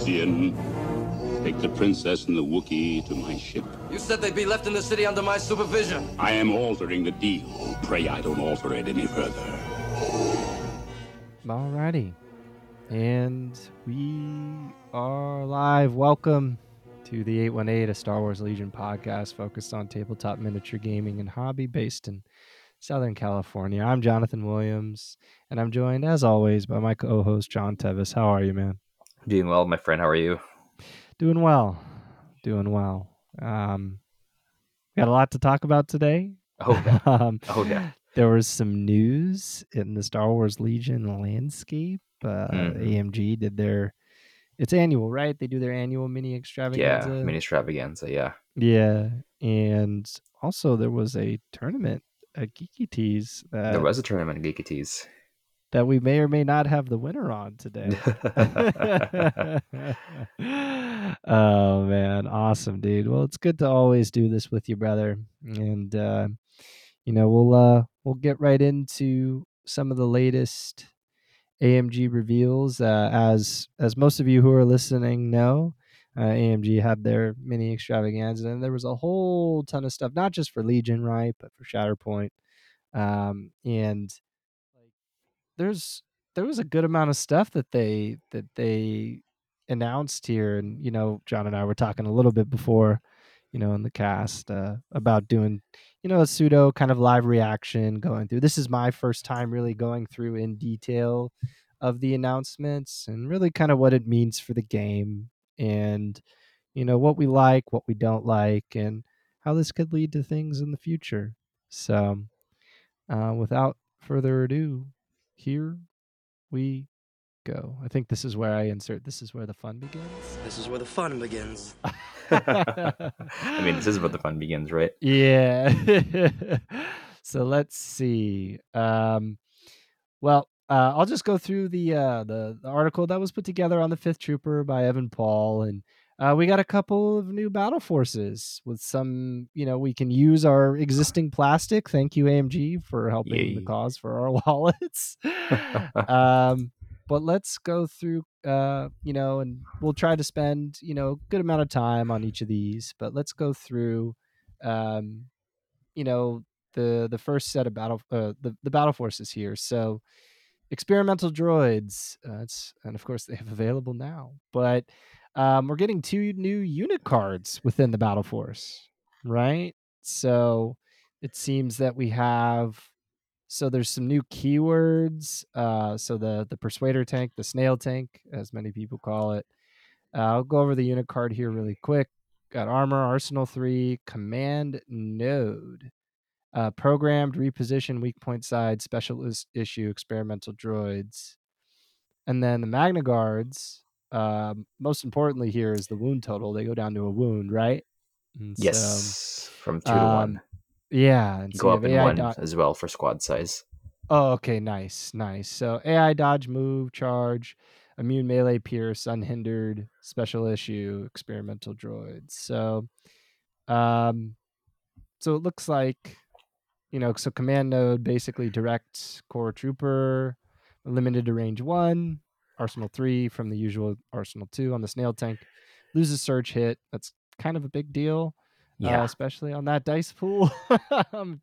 prison. Take the princess and the Wookiee to my ship. You said they'd be left in the city under my supervision. I am altering the deal. Pray I don't alter it any further. Alrighty. And we are live. Welcome to the 818, a Star Wars Legion podcast focused on tabletop miniature gaming and hobby based in Southern California. I'm Jonathan Williams, and I'm joined, as always, by my co-host, John Tevis. How are you, man? Doing well, my friend. How are you? Doing well. Got a lot to talk about today. Oh, yeah. There was some news in the Star Wars Legion landscape. AMG did it's annual, right? They do their annual mini extravaganza. Yeah, Ministravaganza. And also there was a tournament at Geeky Tees. That we may or may not have the winner on today. Oh, man. Awesome, dude. Well, it's good to always do this with you, brother. And, we'll get right into some of the latest AMG reveals. As most of you who are listening know, AMG had their mini extravaganza, and there was a whole ton of stuff, not just for Legion, right, but for Shatterpoint. And there was a good amount of stuff that they announced here. And, John and I were talking a little bit before, in the cast about doing, a pseudo kind of live reaction going through. This is my first time really going through in detail of the announcements and really kind of what it means for the game and, what we like, what we don't like, and how this could lead to things in the future. So without further ado, here we go. I think this is where I insert. This is where the fun begins. This is where the fun begins, right? Yeah. So let's see. I'll just go through the article that was put together on the Fifth Trooper by Evan Paul, and we got a couple of new battle forces with some, we can use our existing plastic. Thank you, AMG, for helping the cause for our wallets. But let's go through, and we'll try to spend, a good amount of time on each of these. But let's go through, the first set of the battle forces here. So experimental droids, and of course they have available now, but... we're getting two new unit cards within the Battle Force, right? So it seems that we have... So there's some new keywords. So the Persuader Tank, the Snail Tank, as many people call it. I'll go over the unit card here really quick. Got Armor, Arsenal 3, Command Node, Programmed, Reposition, Weak Point Side, Special Issue, Experimental Droids. And then the Magna Guards... most importantly here is the wound total. They go down to a wound, right? And yes. So, from 2 to 1. Yeah. And go so up in AI one as well for squad size. Oh, okay. Nice. So AI dodge, move, charge, immune melee, pierce, unhindered, special issue, experimental droids. So, so it looks like, so command node basically directs core trooper limited to range 1. Arsenal 3 from the usual Arsenal 2 on the snail tank. Loses surge hit. That's kind of a big deal, especially on that dice pool.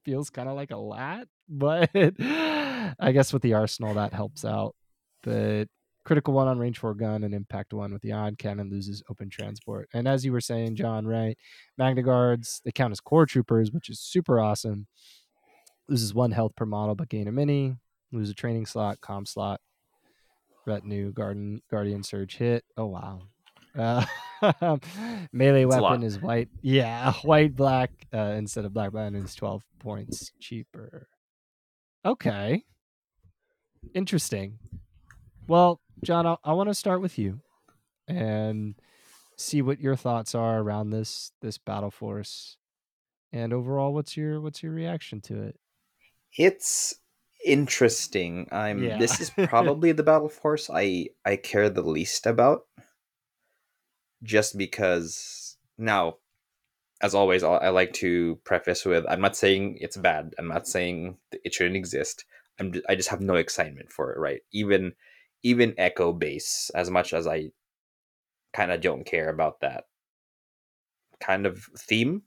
Feels kind of like a lot, but I guess with the Arsenal, that helps out. But critical 1 on range 4 gun and impact 1 with the odd cannon loses open transport. And as you were saying, John, right, Magna Guards, they count as core troopers, which is super awesome. Loses 1 health per model, but gain a mini. Lose a training slot, comm slot. Retinue, Guardian Surge hit. Oh, wow. Melee it's weapon is white. Yeah, white, black instead of black, and it's 12 points cheaper. Okay. Interesting. Well, John, I want to start with you and see what your thoughts are around this battle force. And overall, what's your reaction to it? It's... interesting. This is probably the battle force I care the least about, just because now, as always, I like to preface with I'm not saying it's bad, I'm not saying it shouldn't exist, I just have no excitement for it, right? Even Echo Base, as much as I kind of don't care about that kind of theme.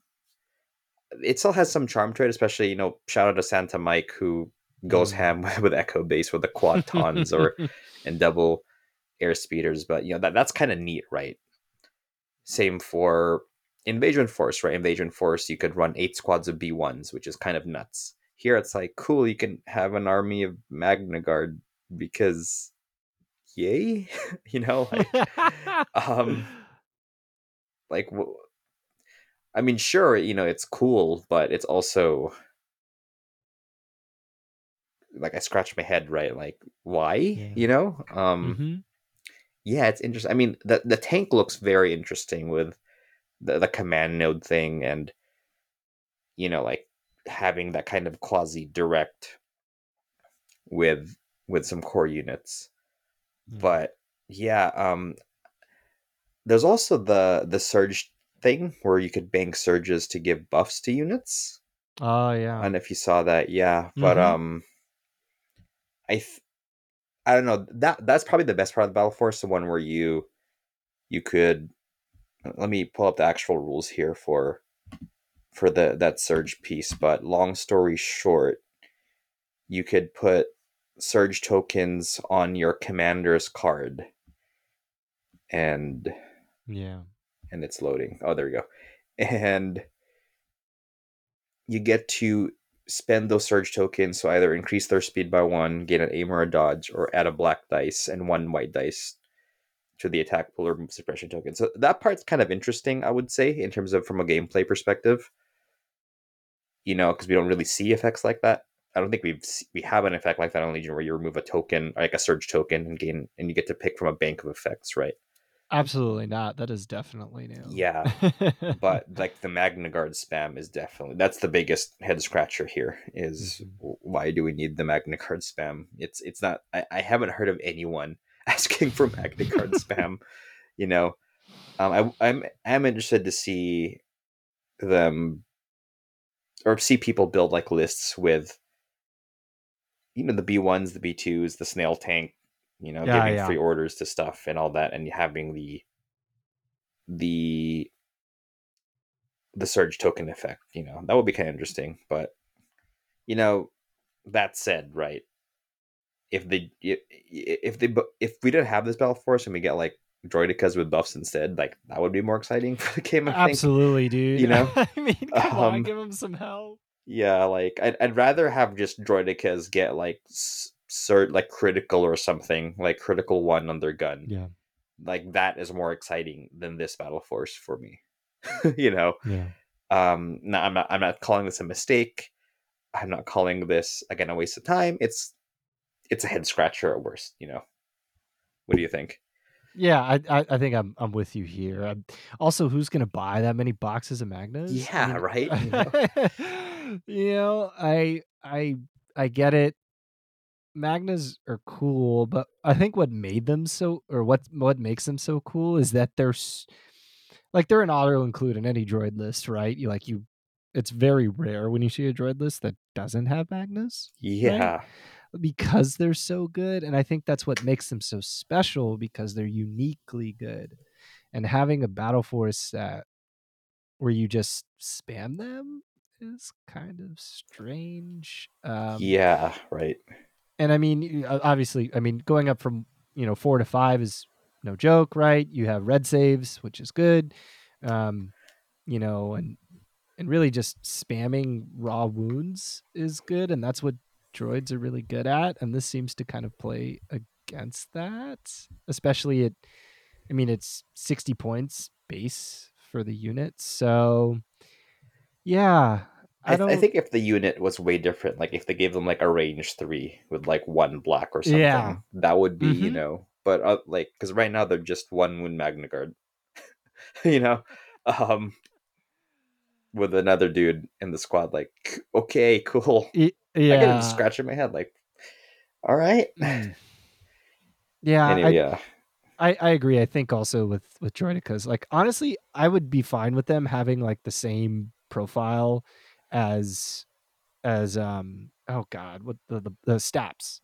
It still has some charm to it, especially, you know, shout out to Santa Mike, who goes ham with Echo Base with the quad tons or and double air speeders. But, you know, that's kind of neat, right? Same for Invasion Force, right? Invasion Force, you could run 8 squads of B1s, which is kind of nuts. Here it's like, cool, you can have an army of Magna Guard because yay, you know, like, like, I mean, sure, you know, it's cool, but it's also like I scratch my head, right? Like, why? Yeah. You know? Yeah, it's interesting. I mean, the tank looks very interesting with the command node thing and, you know, like having that kind of quasi direct with some core units. Mm-hmm. But yeah, there's also the surge thing where you could bank surges to give buffs to units. Oh yeah. And if you saw that, yeah. But I don't know, that's probably the best part of the Battle Force, the one where you could, let me pull up the actual rules here for that surge piece, but long story short, you could put surge tokens on your commander's card. And yeah. And it's loading. Oh, there we go. And you get to spend those surge tokens, so either increase their speed by 1, gain an aim or a dodge, or add a black dice and 1 white dice to the attack pool or move suppression token. So that part's kind of interesting, I would say, in terms of from a gameplay perspective. You know, because we don't really see effects like that. I don't think we have an effect like that on Legion, where you remove a token, like a surge token, and gain, and you get to pick from a bank of effects, right? Absolutely not. That is definitely new. Yeah. But like the Magna Guard spam is definitely, that's the biggest head scratcher here is why do we need the Magna Guard spam? It's not, I haven't heard of anyone asking for Magna Guard spam, you know. I'm interested to see them or see people build like lists with, you know, the B1s, the B2s, the snail tank, you know, giving free orders to stuff and all that, and having the surge token effect, you know, that would be kind of interesting. But, you know, that said, right, if we didn't have this Battle Force and we get like droidicas with buffs instead, like that would be more exciting for the game. Absolutely, dude. You know, I mean, come on, give them some help. Yeah, like I'd rather have just droidicas get like like critical or something, like critical 1 on their gun. Yeah, like that is more exciting than this Battle Force for me. You know. Yeah. No, I'm not calling this a mistake. I'm not calling this again a waste of time. It's a head scratcher at worst. You know. What do you think? Yeah, I think I'm with you here. Also, who's gonna buy that many boxes of Magnas? Yeah, you know? Right. You know? You know, I get it. Magnas are cool, but I think what made them so, or what makes them so cool, is that they're an auto include in any droid list, right? It's very rare when you see a droid list that doesn't have Magnas. Yeah, right? Because they're so good, and I think that's what makes them so special, because they're uniquely good. And having a Battle Force that where you just spam them is kind of strange. Yeah, right. And I mean, obviously, going up from, you know, 4 to 5 is no joke, right? You have red saves, which is good, you know, and really just spamming raw wounds is good. And that's what droids are really good at. And this seems to kind of play against that, especially it's 60 points base for the unit. So, yeah. I think if the unit was way different, like if they gave them like a range 3 with like 1 black or something, yeah, that would be, you know, but like, because right now they're just 1 wound Magna Guard, you know, with another dude in the squad, like, okay, cool. Yeah. I get a scratch in my head, like, all right. Yeah. Anyway, I agree. I think also with droidicas, like, honestly, I would be fine with them having like the same profile as oh god, what the Staps,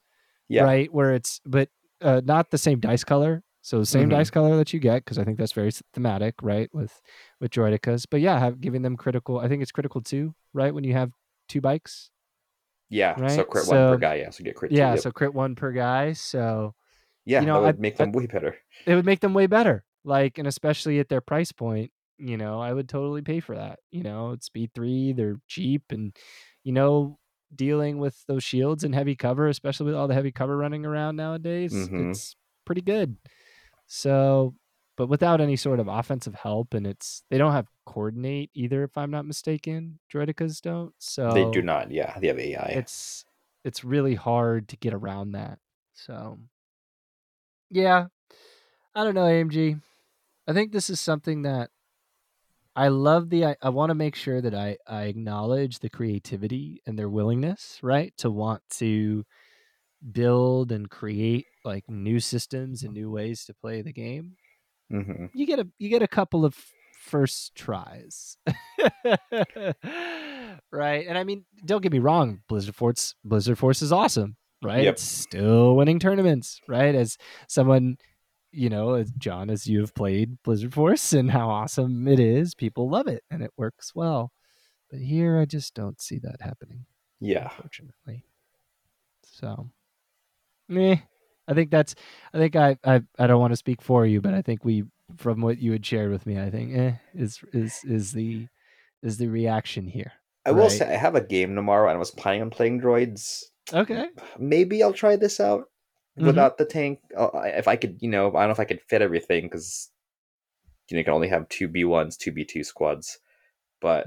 yeah, right, where it's, but not the same dice color, So the same dice color that you get, because I think that's very thematic, right, with droidicas. But yeah, giving them critical. I think it's critical too, right, when you have two bikes. Yeah, right? So crit one per guy. Yeah, so get crit two. Yeah, so crit one per guy. So yeah, that would make them way better. It would make them way better. Like, and especially at their price point, you know, I would totally pay for that. You know, it's B3, they're cheap, and, you know, dealing with those shields and heavy cover, especially with all the heavy cover running around nowadays, it's pretty good. So, but without any sort of offensive help, and they don't have coordinate either, if I'm not mistaken. Droidicas don't. So they do not. Yeah, they have AI. It's really hard to get around that. So, yeah, I don't know, AMG. I think this is something that I love. I want to make sure that I acknowledge the creativity and their willingness, right, to want to build and create like new systems and new ways to play the game. You get a couple of first tries, right? And I mean, don't get me wrong, Blizzard Force is awesome, right? Yep. It's still winning tournaments, right? As someone, you know, as John, as you have played Blizzard Force and how awesome it is, people love it and it works well. But here, I just don't see that happening. Yeah, unfortunately. So, I don't want to speak for you, but I think from what you had shared with me, I think is the reaction here. I will say I have a game tomorrow and I was planning on playing droids. Okay. Maybe I'll try this out without the tank. If I could, you know, I don't know if I could fit everything because, you know, you can only have two B1s, two B2 squads, but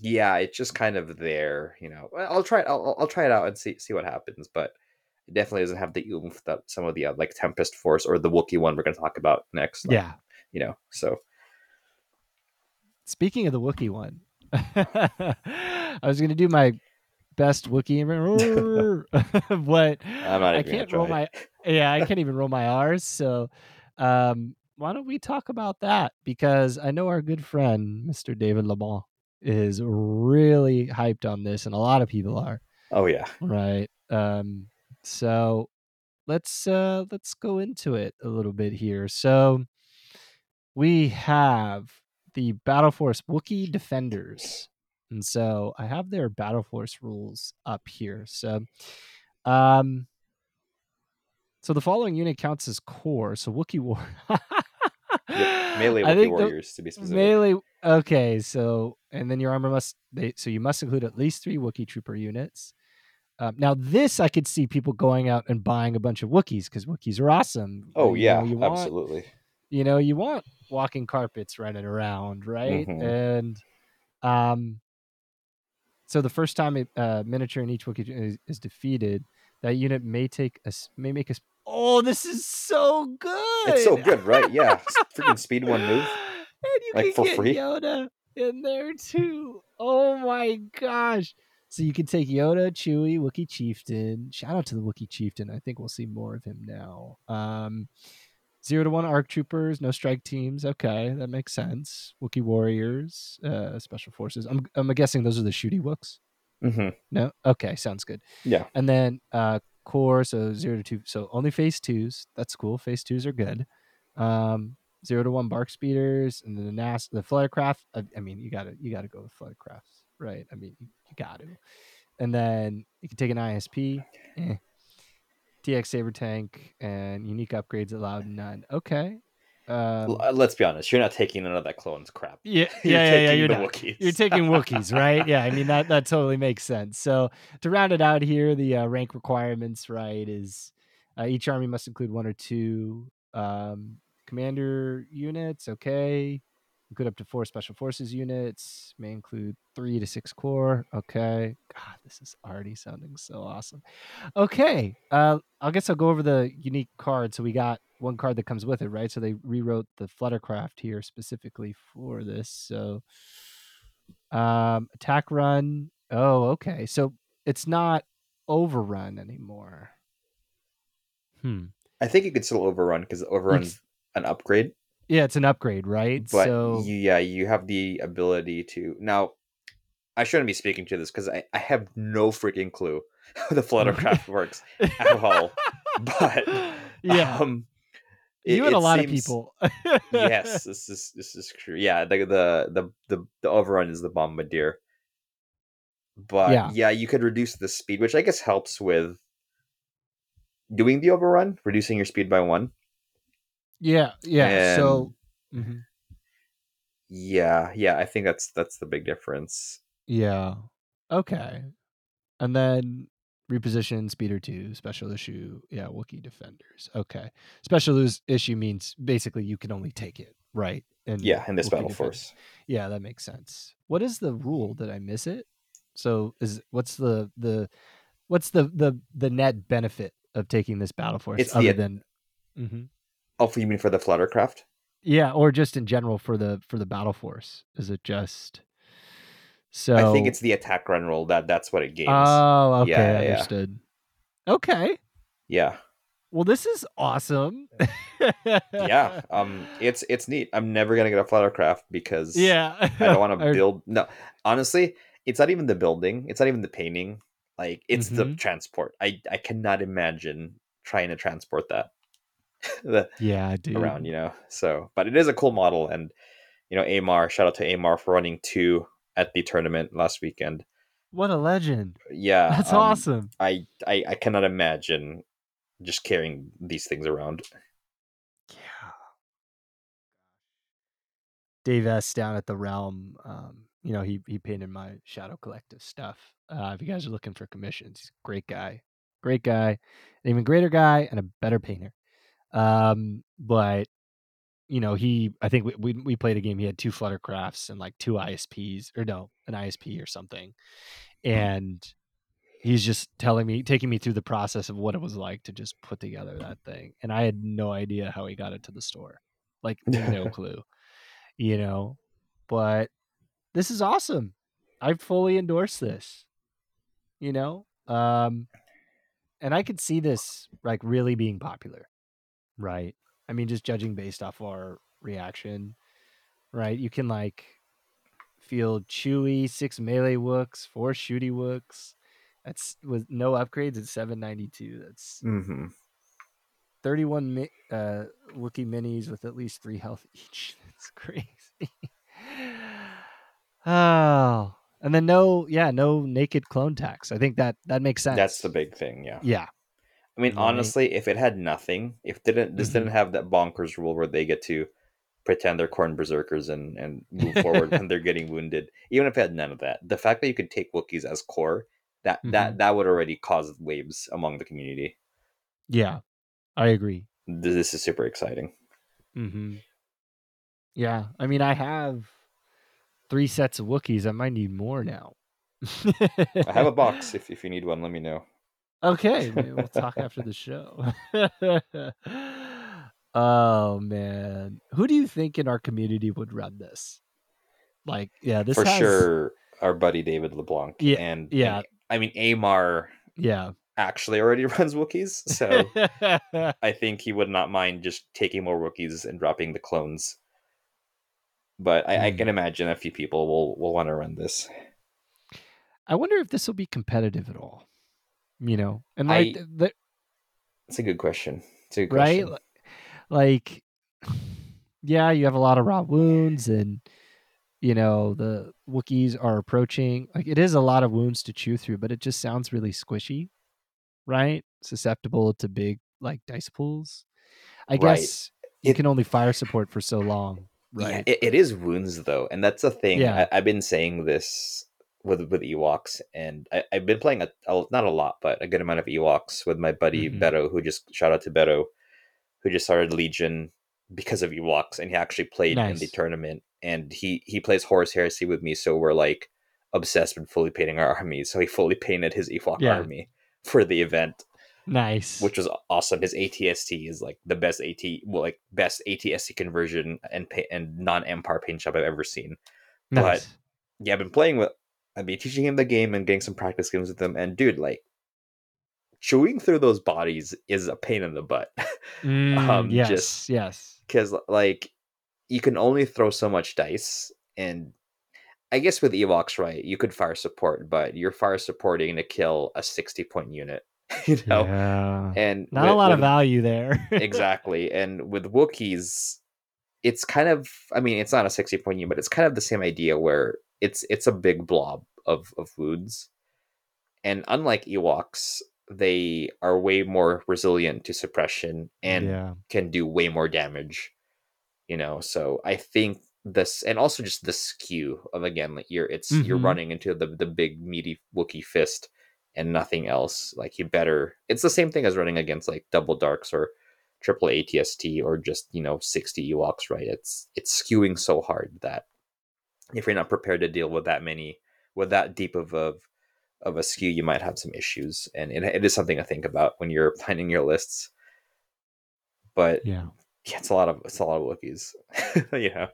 yeah, it's just kind of there, you know. I'll try it. I'll try it out and see what happens, but it definitely doesn't have the oomph that some of the like Tempest Force or the Wookiee one we're going to talk about next. Like, yeah, you know. So, speaking of the Wookiee one, I was going to do my best Wookiee, but I can't roll my. Yeah, I can't even roll my R's. So, why don't we talk about that? Because I know our good friend Mr. David Lamont is really hyped on this, and a lot of people are. Oh yeah, right. So let's go into it a little bit here. So we have the Battle Force Wookiee Defenders, and so I have their Battle Force rules up here. So, so the following unit counts as core. So Wookiee War, yep, melee Wookiee warriors to be specific. Melee. Okay, so and then your armor so you must include at least 3 Wookiee trooper units. Now this I could see people going out and buying a bunch of Wookiees because Wookiees are awesome. Oh yeah, absolutely. You know, you want walking carpets running around, right? And so the first time a miniature in each Wookiee is defeated, that unit may make a. Oh, this is so good! It's so good, right? Yeah, freaking speed one move. And you can get free? Yoda in there too. Oh my gosh. So you can take Yoda, Chewy, Wookiee Chieftain. Shout out to the Wookiee Chieftain. I think we'll see more of him now. 0 to 1 ARC Troopers, no strike teams. Okay, that makes sense. Wookiee Warriors, Special Forces. I'm guessing those are the shooty Wooks. No? Okay, sounds good. Yeah. And then core, so 0 to 2. So only phase 2s. That's cool. Phase 2s are good. 0 to 1 bark speeders, and then the Fluttercraft. I mean, you gotta go with Fluttercrafts, right? I mean, you gotta. And then you can take an ISP, TX Saber Tank, and unique upgrades allowed none. Okay. Let's be honest, you're not taking none of that clones crap. You're taking Wookiees. You're taking Wookiees, right? Yeah, I mean that totally makes sense. So to round it out here, the rank requirements, right, is each army must include 1 or 2. Commander units, okay. Include up to 4 special forces units. May include 3 to 6 core, okay. God, this is already sounding so awesome. Okay, I guess I'll go over the unique card. So we got one card that comes with it, right? So they rewrote the Fluttercraft here specifically for this. So attack run. Oh, okay. So it's not overrun anymore. I think you could still overrun because overrun's an upgrade. Yeah, it's an upgrade, right? But so yeah, you have the ability to. Now, I shouldn't be speaking to this because I have no freaking clue how the Fluttercraft works at all. But yeah, You and a lot of people. Yes, this is true. Yeah, the overrun is the bombardier. But yeah, you could reduce the speed, which I guess helps with doing the overrun, reducing your speed by 1. Yeah. And so mm-hmm. Yeah, I think that's the big difference. Yeah. Okay. And then reposition, speeder 2, special issue. Yeah, Wookiee defenders. Okay. Special issue means basically you can only take it, right? And yeah, in this Wookiee battle defenders. Force. Yeah, that makes sense. What is the rule? Did I miss it? So what's the net benefit of taking this battle force other than mm-hmm. Oh, you mean for the Fluttercraft? Yeah, or just in general for the battle force. Is it just so? I think it's the attack run roll that's what it gains. Oh, okay, yeah, understood. Yeah. Okay. Yeah. Well, this is awesome. Yeah, it's neat. I'm never gonna get a Fluttercraft because I don't want to build. No, honestly, it's not even the building. It's not even the painting. Like it's mm-hmm. the transport. I cannot imagine trying to transport that. Dude. Around, you know. So, but it is a cool model, and you know, Amar. Shout out to Amar for running 2 at the tournament last weekend. What a legend! Yeah, that's awesome. I cannot imagine just carrying these things around. Yeah. Dave S down at the realm. You know, he painted my Shadow Collective stuff. If you guys are looking for commissions, he's a great guy, an even greater guy, and a better painter. But you know, I think we played a game. He had 2 Fluttercrafts and like 2 ISPs an ISP or something. And he's just taking me through the process of what it was like to just put together that thing. And I had no idea how he got it to the store. Like no clue, you know, but this is awesome. I fully endorse this, you know? And I could see this like really being popular. Right. I mean, just judging based off our reaction, right? You can like field Chewy, 6 melee Wooks, 4 shooty Wooks. That's with no upgrades at 792. That's mm-hmm. 31 Wookiee minis with at least 3 health each. That's crazy. Oh, and then no naked clone tax. I think that makes sense. That's the big thing. Yeah. Yeah. I mean, honestly, if it had nothing, didn't have that bonkers rule where they get to pretend they're corn berserkers and move forward when they're getting wounded, even if it had none of that, the fact that you could take Wookiees as core, that would already cause waves among the community. Yeah, I agree. This is super exciting. Mm-hmm. Yeah, I mean, I have 3 sets of Wookiees. I might need more now. I have a box. If you need one, let me know. Okay, maybe we'll talk after the show. Oh man, who do you think in our community would run this? Like, yeah, this for sure. Our buddy David LeBlanc. Yeah, and I mean Amar. Yeah, actually already runs Wookiees, so I think he would not mind just taking more Wookiees and dropping the clones. But I can imagine a few people will want to run this. I wonder if this will be competitive at all. You know, and like that's a good question. Right? Like, yeah, you have a lot of raw wounds, and you know the Wookiees are approaching. Like, it is a lot of wounds to chew through, but it just sounds really squishy, right? Susceptible to big like dice pools. I guess you can only fire support for so long, right? Yeah, it is wounds though, and that's the thing. Yeah. I've been saying this. With Ewoks, and I've been playing not a lot, but a good amount of Ewoks with my buddy mm-hmm. Beto, who just started Legion because of Ewoks, and he actually played in the tournament, and he plays Horus Heresy with me, so we're like obsessed with fully painting our armies. So he fully painted his Ewok army for the event. Nice, which was awesome. His ATST is like the best best ATST conversion and non-Empire paint job I've ever seen. Nice. But yeah, I've been playing with. I'd be teaching him the game and getting some practice games with him. And dude, like chewing through those bodies is a pain in the butt. Yes. Because like you can only throw so much dice, and I guess with Ewoks, right, you could fire support, but you're fire supporting to kill a 60-point unit. you know, and not a lot of value there. Exactly. And with Wookiees, it's kind of, I mean, it's not a 60-point unit, but it's kind of the same idea where it's a big blob of foods. And unlike Ewoks, they are way more resilient to suppression and can do way more damage, you know? So I think this, and also just the skew of, again, like you're running into the big meaty Wookiee fist and nothing else. Like you better, it's the same thing as running against like double darks or triple ATST or just, you know, 60 Ewoks, right? It's skewing so hard that if you're not prepared to deal with that many, with that deep of a skew, you might have some issues. And it is something to think about when you're planning your lists. But yeah it's a lot of Wookiees. Yeah.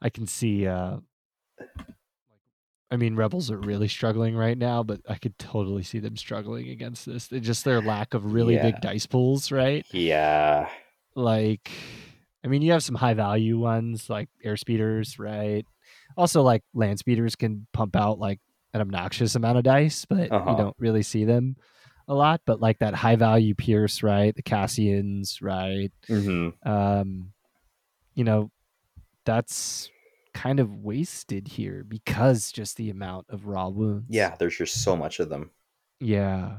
I can see I mean, Rebels are really struggling right now, but I could totally see them struggling against this. It's just their lack of really big dice pools, right? Yeah. Like, I mean, you have some high value ones like air speeders, right? Also like land speeders can pump out like an obnoxious amount of dice, but you don't really see them a lot. But like that high value Pierce, right? The Cassians, right? Mm-hmm. You know, that's kind of wasted here because just the amount of raw wounds. Yeah, there's just so much of them. Yeah.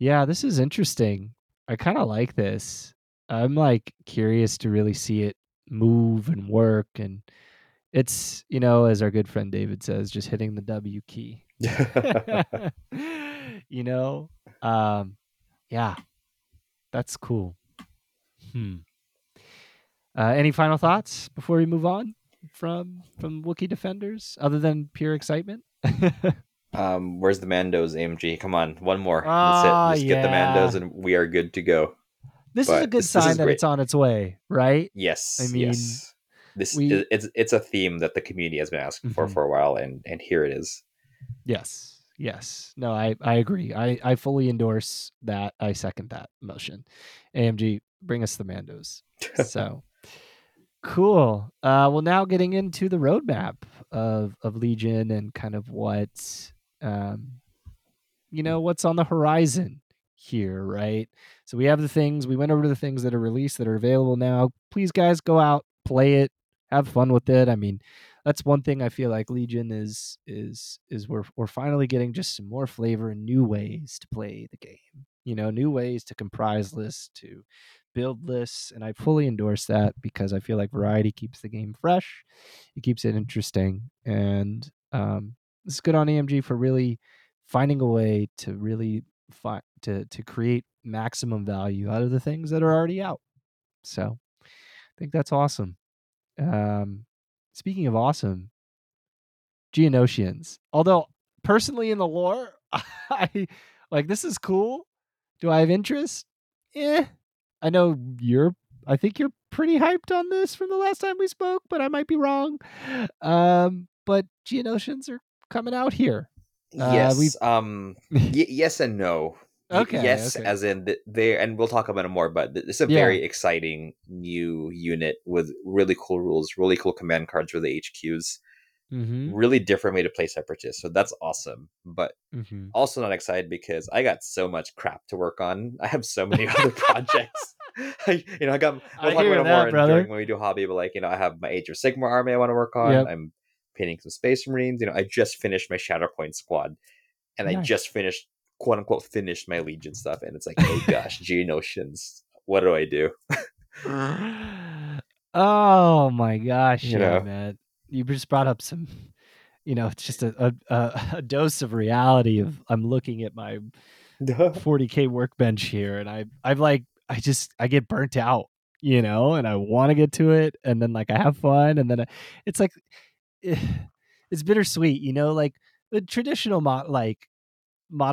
Yeah, this is interesting. I kind of like this. I'm like curious to really see it move and work, and it's, you know, as our good friend David says, just hitting the W key. You know? Yeah. That's cool. Any final thoughts before we move on from Wookiee Defenders, other than pure excitement? Where's the Mandos, AMG? Come on, one more. That's it. Just get the Mandos and we are good to go. This is a good sign that it's on its way, right? Yes. I mean, it's a theme that the community has been asking for a while, and here it is. Yes. Yes. No, I agree. I fully endorse that. I second that motion. AMG, bring us the Mandos. So cool. Well, now getting into the roadmap of Legion and kind of what's on the horizon here, right? So we have the things, we went over the things that are released that are available now. Please guys, go out, play it, have fun with it. I mean, that's one thing I feel like Legion is we're finally getting just some more flavor and new ways to play the game, you know, new ways to comprise lists, to build lists, and I fully endorse that because I feel like variety keeps the game fresh, it keeps it interesting, and it's good on AMG for really finding a way to really to create maximum value out of the things that are already out. So I think that's awesome. Speaking of awesome, Geonosians. Although personally in the lore, I like, this is cool. Do I have interest? I know I think you're pretty hyped on this from the last time we spoke, but I might be wrong. But Geonosians are coming out here. Yes. Yes and no. Okay. Yes, okay. As in there, and we'll talk about it more, but it's a very exciting new unit with really cool rules, really cool command cards for the HQs. Really different way to play Separatists, so that's awesome, but also not excited because I got so much crap to work on. I have so many other projects. We'll talk about more during when we do hobby, but like, you know, I have my Age of Sigmar army I want to work on. I'm painting some Space Marines. You know, I just finished my Shatterpoint squad, and I just finished, quote unquote, finished my Legion stuff, and it's like, oh gosh, Geonosians, what do I do? Oh my gosh, man. You just brought up some, you know, it's just a dose of reality of I'm looking at my 40K workbench here, and I get burnt out, you know, and I want to get to it, and then like I have fun, and then it's like it's bittersweet, you know, like the traditional model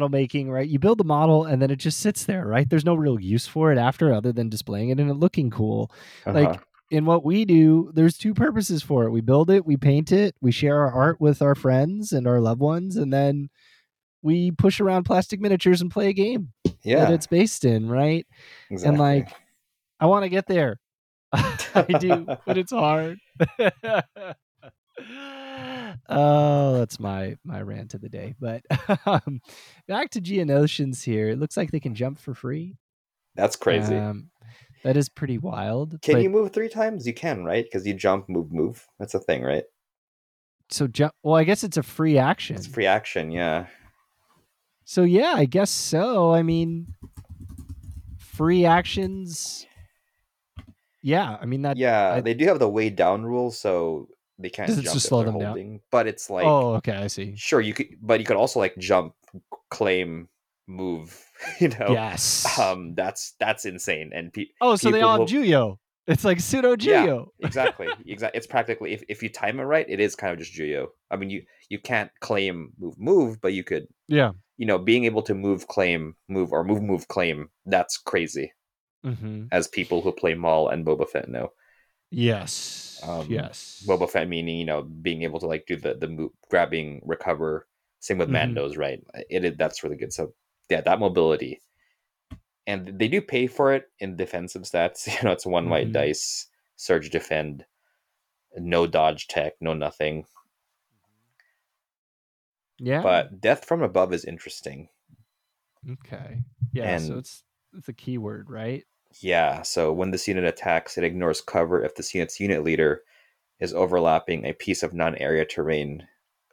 making, right? You build the model and then it just sits there, right? There's no real use for it after, other than displaying it and it looking cool. Like, in what we do, there's two purposes for it. We build it, we paint it, we share our art with our friends and our loved ones, and then we push around plastic miniatures and play a game that it's based in, right? Exactly. And like, I want to get there. I do, but it's hard. Oh, that's my rant of the day. But back to Geonosians here. It looks like they can jump for free. That's crazy. That is pretty wild. Can you move 3 times? You can, right? Because you jump, move. That's a thing, right? So jump. Well, I guess it's a free action. It's free action, yeah. So yeah, I guess so. I mean, free actions. Yeah, I mean that. Yeah, they do have the way down rule, so they can't jump just slow them holding, down. But it's like, oh, okay, I see. Sure, you could, but you could also like jump, claim, move. You know, yes, that's insane. And so they all have Juyo. It's like pseudo Juyo. Yeah, exactly. It's practically, if you time it right, it is kind of just Juyo. I mean, you can't claim move, but you could. Yeah, you know, being able to move, claim, move, or move, claim. That's crazy. Mm-hmm. As people who play Maul and Boba Fett know. Yes. Yes. Boba Fett meaning, you know, being able to like do the move, grabbing, recover. Same with Mando's, right? That's really good. So yeah, that mobility. And they do pay for it in defensive stats. You know, it's 1 white dice, surge defend, no dodge tech, no nothing. Yeah. But death from above is interesting. Okay. Yeah, and so it's a keyword, right? Yeah, so when this unit attacks, it ignores cover if this unit's unit leader is overlapping a piece of non-area terrain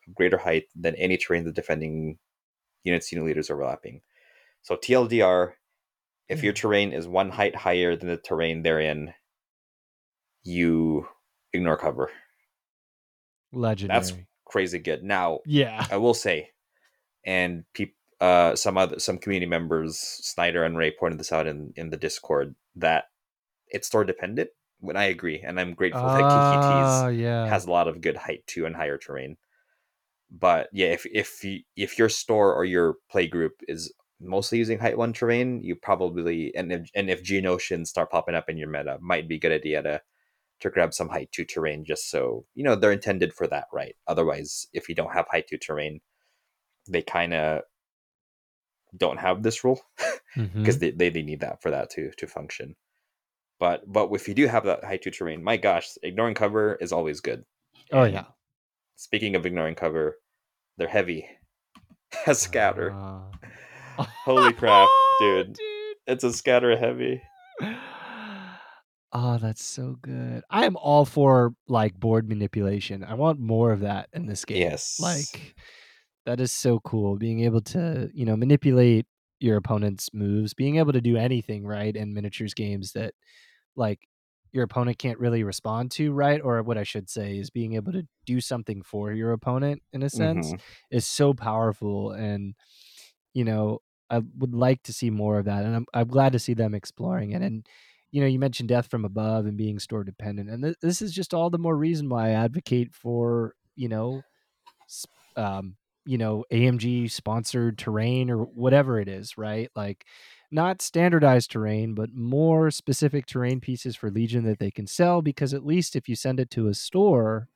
of greater height than any terrain the defending unit's unit leader is overlapping. So TLDR, if your terrain is 1 height higher than the terrain they're in, you ignore cover. Legendary. That's crazy good. Now, yeah, I will say, and people, some community members, Snyder and Ray, pointed this out in the Discord, that it's store dependent. When I agree, and I'm grateful that Geeky Tees has a lot of good height too and higher terrain. But yeah, if your store or your play group is mostly using height 1 terrain, you probably, and if Geonosians start popping up in your meta, might be a good idea to grab some height 2 terrain, just so you know they're intended for that, right? Otherwise, if you don't have height 2 terrain, they kind of don't have this rule because they need that for that to function. But if you do have that height 2 terrain, my gosh, ignoring cover is always good. Oh, and yeah. Speaking of ignoring cover, they're heavy as scatter. Holy crap, dude. It's a scatter heavy. Oh, that's so good. I am all for like board manipulation. I want more of that in this game. Yes. Like, that is so cool. Being able to, you know, manipulate your opponent's moves, being able to do anything, right, in miniatures games that like your opponent can't really respond to, right? Or what I should say is being able to do something for your opponent in a sense is so powerful. And, you know, I would like to see more of that. And I'm glad to see them exploring it. And, you know, you mentioned death from above and being store dependent. And this is just all the more reason why I advocate for, you know, AMG sponsored terrain or whatever it is, right? Like not standardized terrain, but more specific terrain pieces for Legion that they can sell, because at least if you send it to a store,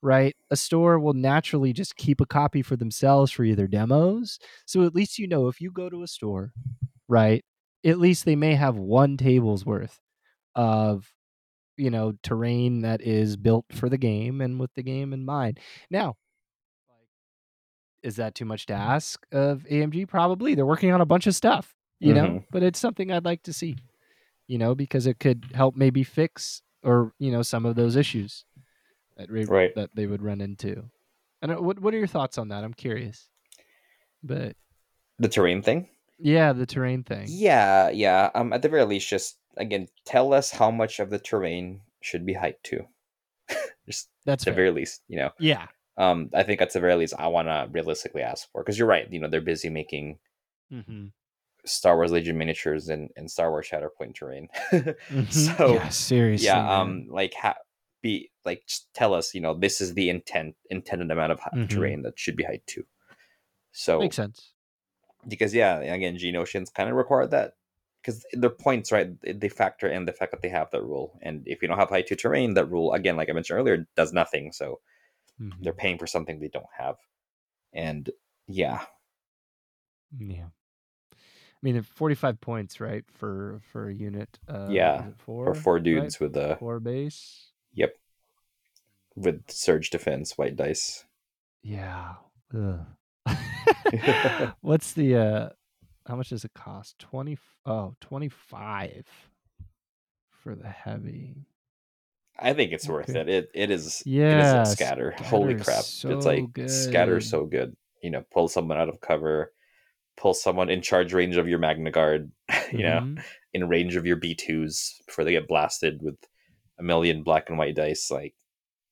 right, a store will naturally just keep a copy for themselves for either demos. So at least, you know, if you go to a store, right, at least they may have 1 table's worth of, you know, terrain that is built for the game and with the game in mind. Now, is that too much to ask of AMG? Probably. They're working on a bunch of stuff, you know, but it's something I'd like to see, you know, because it could help maybe fix or, you know, some of those issues that they would run into. And what are your thoughts on that? I'm curious. But the terrain thing? Yeah, the terrain thing. Yeah. At the very least, just, again, tell us how much of the terrain should be hiked to. Just that's at the very least, you know. Yeah. I think that's the very least I want to realistically ask for, because you're right. You know, they're busy making Star Wars Legion miniatures and Star Wars Shatterpoint terrain. So yeah, seriously, yeah. Just tell us, you know, this is the intended amount of terrain that should be height 2. So makes sense, because yeah, again, Geonosians kind of require that because their points, right? They factor in the fact that they have that rule, and if you don't have height 2 terrain, that rule, again, like I mentioned earlier, does nothing. So. They're paying for something they don't have. And yeah. I mean, 45 points, right? For a unit. Four dudes, right? With a 4 base. Yep. With surge defense, white dice. Yeah. What's the how much does it cost? 25 for the heavy. I think it's worth it. It is a scatter. Holy crap. So it's like good. Scatter so good. You know, pull someone out of cover, pull someone in charge range of your Magna Guard, you know, in range of your B2s before they get blasted with a million black and white dice. Like,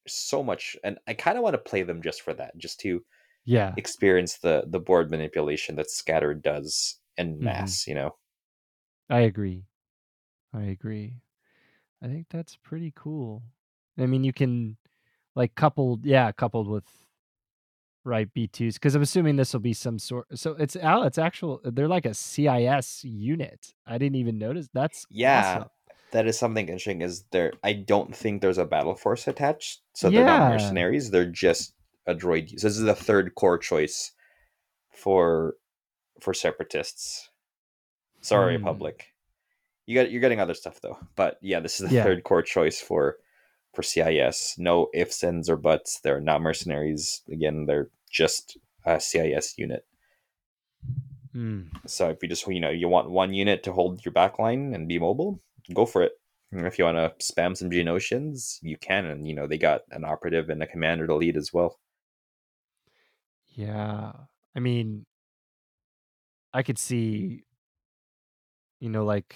so much. And I kind of want to play them just for that, just to experience the board manipulation that scatter does en masse, you know? I agree. I think that's pretty cool. I mean, you can like coupled with right B2s, because I'm assuming this will be some sort. So it's out. It's actual. They're like a CIS unit. I didn't even notice. That's awesome. That is something interesting. Is there? I don't think there's a battle force attached, so they're not mercenaries. They're just a droid. So this is the third core choice for separatists. Sorry, Republic. You're getting other stuff though, but yeah, this is the third core choice for CIS. No ifs, ands, or buts. They're not mercenaries. Again, they're just a CIS unit. So if you just you want one unit to hold your backline and be mobile, go for it. And if you want to spam some Geonosians, you can, and they got an operative and a commander to lead as well. Yeah, I mean, I could see, like.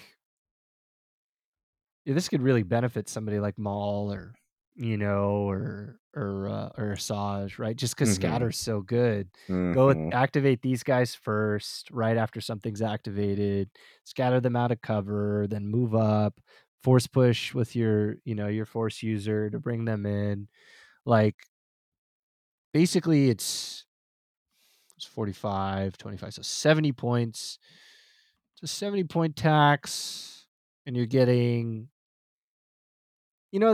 This could really benefit somebody like Maul or, or Asajj, right? Just because Scatter's so good. Activate these guys first, right after something's activated. Scatter them out of cover, then move up. Force push with your, your force user to bring them in. Like, basically it's 45, 25, so 70 points. It's a 70-point tax, and you're getting...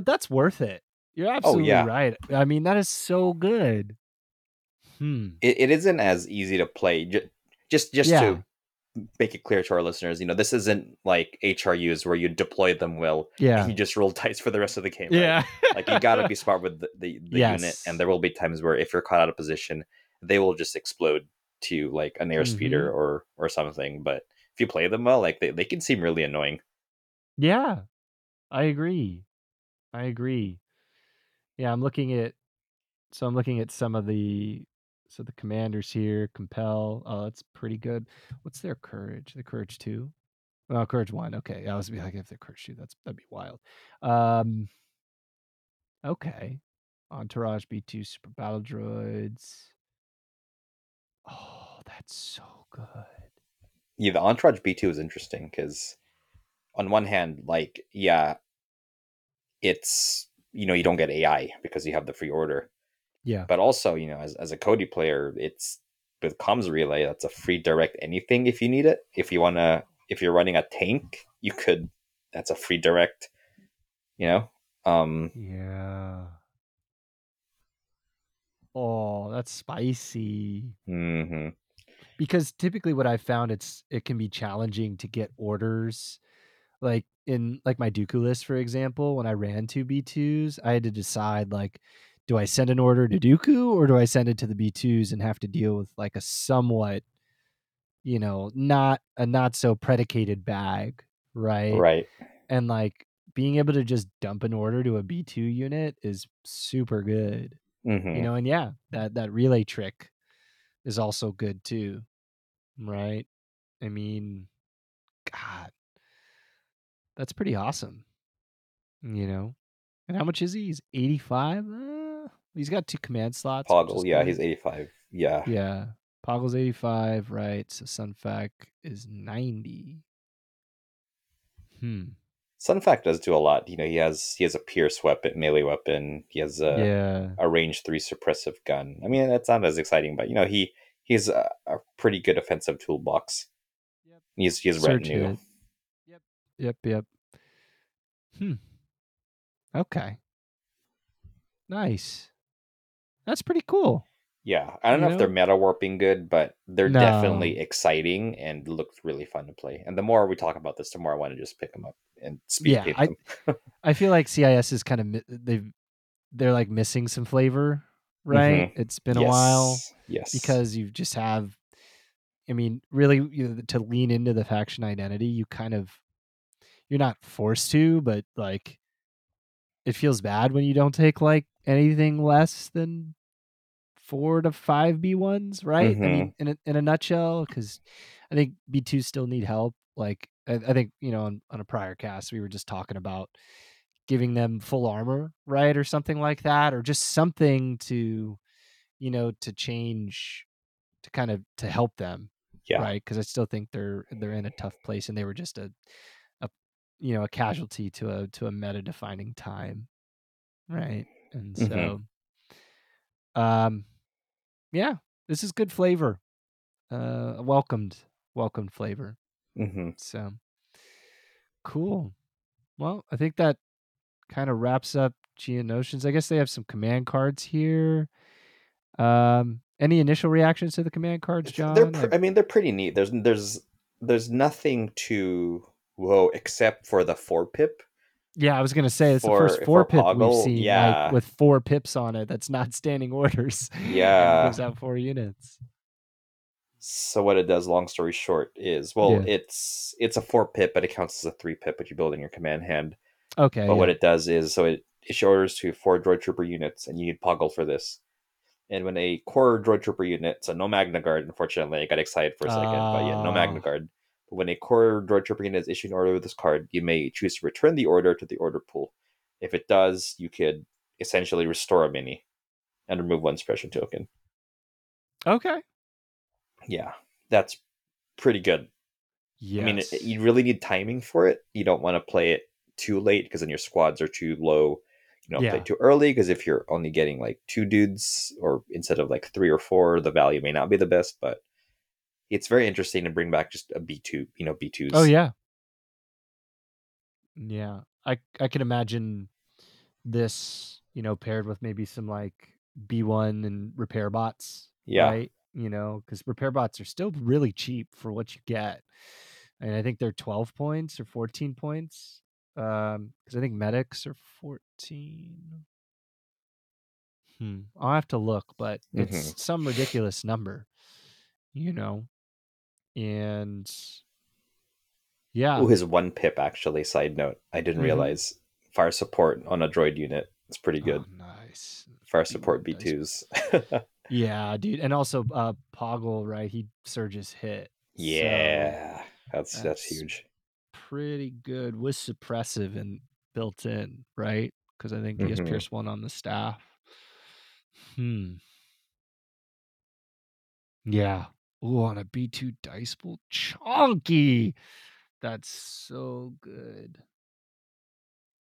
that's worth it. You're absolutely right. I mean, that is so good. It isn't as easy to play. Just to make it clear to our listeners, this isn't like HRUs where you deploy them well. Yeah. And you just roll dice for the rest of the game. Right? Yeah. Like, you got to be smart with the unit. And there will be times where if you're caught out of position, they will just explode to like an airspeeder or something. But if you play them well, like they can seem really annoying. Yeah, I agree. Yeah, I'm looking at some of the commanders here. Compel. Oh, that's pretty good. What's their courage? The courage 2? Well, courage 1. Okay. I was like, if they're courage 2, that'd be wild. Okay. Entourage B2 super battle droids. Oh, that's so good. Yeah, the Entourage B2 is interesting because on one hand, like, yeah, it's, you don't get AI because you have the free order. Yeah. But also, as a Cody player, it's with comms relay, that's a free direct anything if you need it. If you're running a tank, that's a free direct, Yeah. Oh, that's spicy. Mm-hmm. Because typically what I've found, it can be challenging to get orders. Like in my Dooku list, for example, when I ran 2 B2s, I had to decide, like, do I send an order to Dooku or do I send it to the B2s and have to deal with like a somewhat, not so predicated bag, right? Right. And like being able to just dump an order to a B2 unit is super good, And yeah, that relay trick is also good too, right? I mean, God. That's pretty awesome, And how much is he? He's 85. He's got 2 command slots. Poggle, yeah, he's 85. Yeah. Yeah, Poggle's 85, right? So Sun Fac is 90. Sun Fac does do a lot. He has a pierce weapon, melee weapon. He has a range 3 suppressive gun. I mean, that's not as exciting, but he's a pretty good offensive toolbox. Yep. He has retinue. Yep. Okay. Nice. That's pretty cool. Yeah. I don't know if they're meta warping good, but they're definitely exciting and looked really fun to play. And the more we talk about this, the more I want to just pick them up and speed them. I feel like CIS is kind of, they're like missing some flavor, right? Mm-hmm. It's been a while. Yes. Because you just have, I mean, really, you know, to lean into the faction identity, you kind of, you're not forced to, but like, it feels bad when you don't take like anything less than 4 to 5 B1s, right? Mm-hmm. I mean, in a nutshell, because I think B2s still need help. Like, I think, you know, on a prior cast, we were just talking about giving them full armor, right? Or something like that, or just something to, you know, to change, to kind of, to help them. Yeah. Right. Cause I still think they're in a tough place, and they were just a casualty to a meta defining time. Right. And so, mm-hmm. Yeah, this is good flavor. Welcomed flavor. Mm-hmm. So cool. Well, I think that kind of wraps up Geonosians. I guess they have some command cards here. Any initial reactions to the command cards, John? They're pretty neat. There's nothing to whoa except for the 4-pip. Yeah, I was gonna say it's the first 4-pip we've seen, like, with 4 pips on it. That's not standing orders. Yeah, it gives out 4 units. So what it does, long story short, is it's a 4-pip, but it counts as a 3-pip, but you build in your command hand. Okay. But what it does is, so it issues orders to 4 droid trooper units, and you need Poggle for this. And when a core droid trooper unit, so no Magna Guard, unfortunately, I got excited for a second, but yeah, no Magna Guard. But when a core droid trooper unit is issuing an order with this card, you may choose to return the order to the order pool. If it does, you could essentially restore a mini and remove 1 suppression token. Okay. Yeah, that's pretty good. Yes. I mean, you really need timing for it. You don't want to play it too late, because then your squads are too low. You don't play too early, because if you're only getting like 2 dudes or instead of like 3 or 4, the value may not be the best. But it's very interesting to bring back just a B2, you know, B2s. Oh yeah, yeah. I can imagine this, you know, paired with maybe some like B1 and repair bots. Yeah. Right? You know, because repair bots are still really cheap for what you get. And I think they're 12 points or 14 points. Because I think medics are 14. I'll have to look, but it's some ridiculous number, you know. And yeah. Oh, his 1-pip, actually, side note. I didn't realize fire support on a droid unit. It's pretty good. Oh, nice. Fire support B2s. Nice. Yeah, dude, and also Poggle, right? He surges hit. Yeah, so that's huge. Pretty good with suppressive and built in, right? Because I think he has Pierce 1 on the staff. Yeah. Ooh, on a B2 dice pool, chonky. That's so good.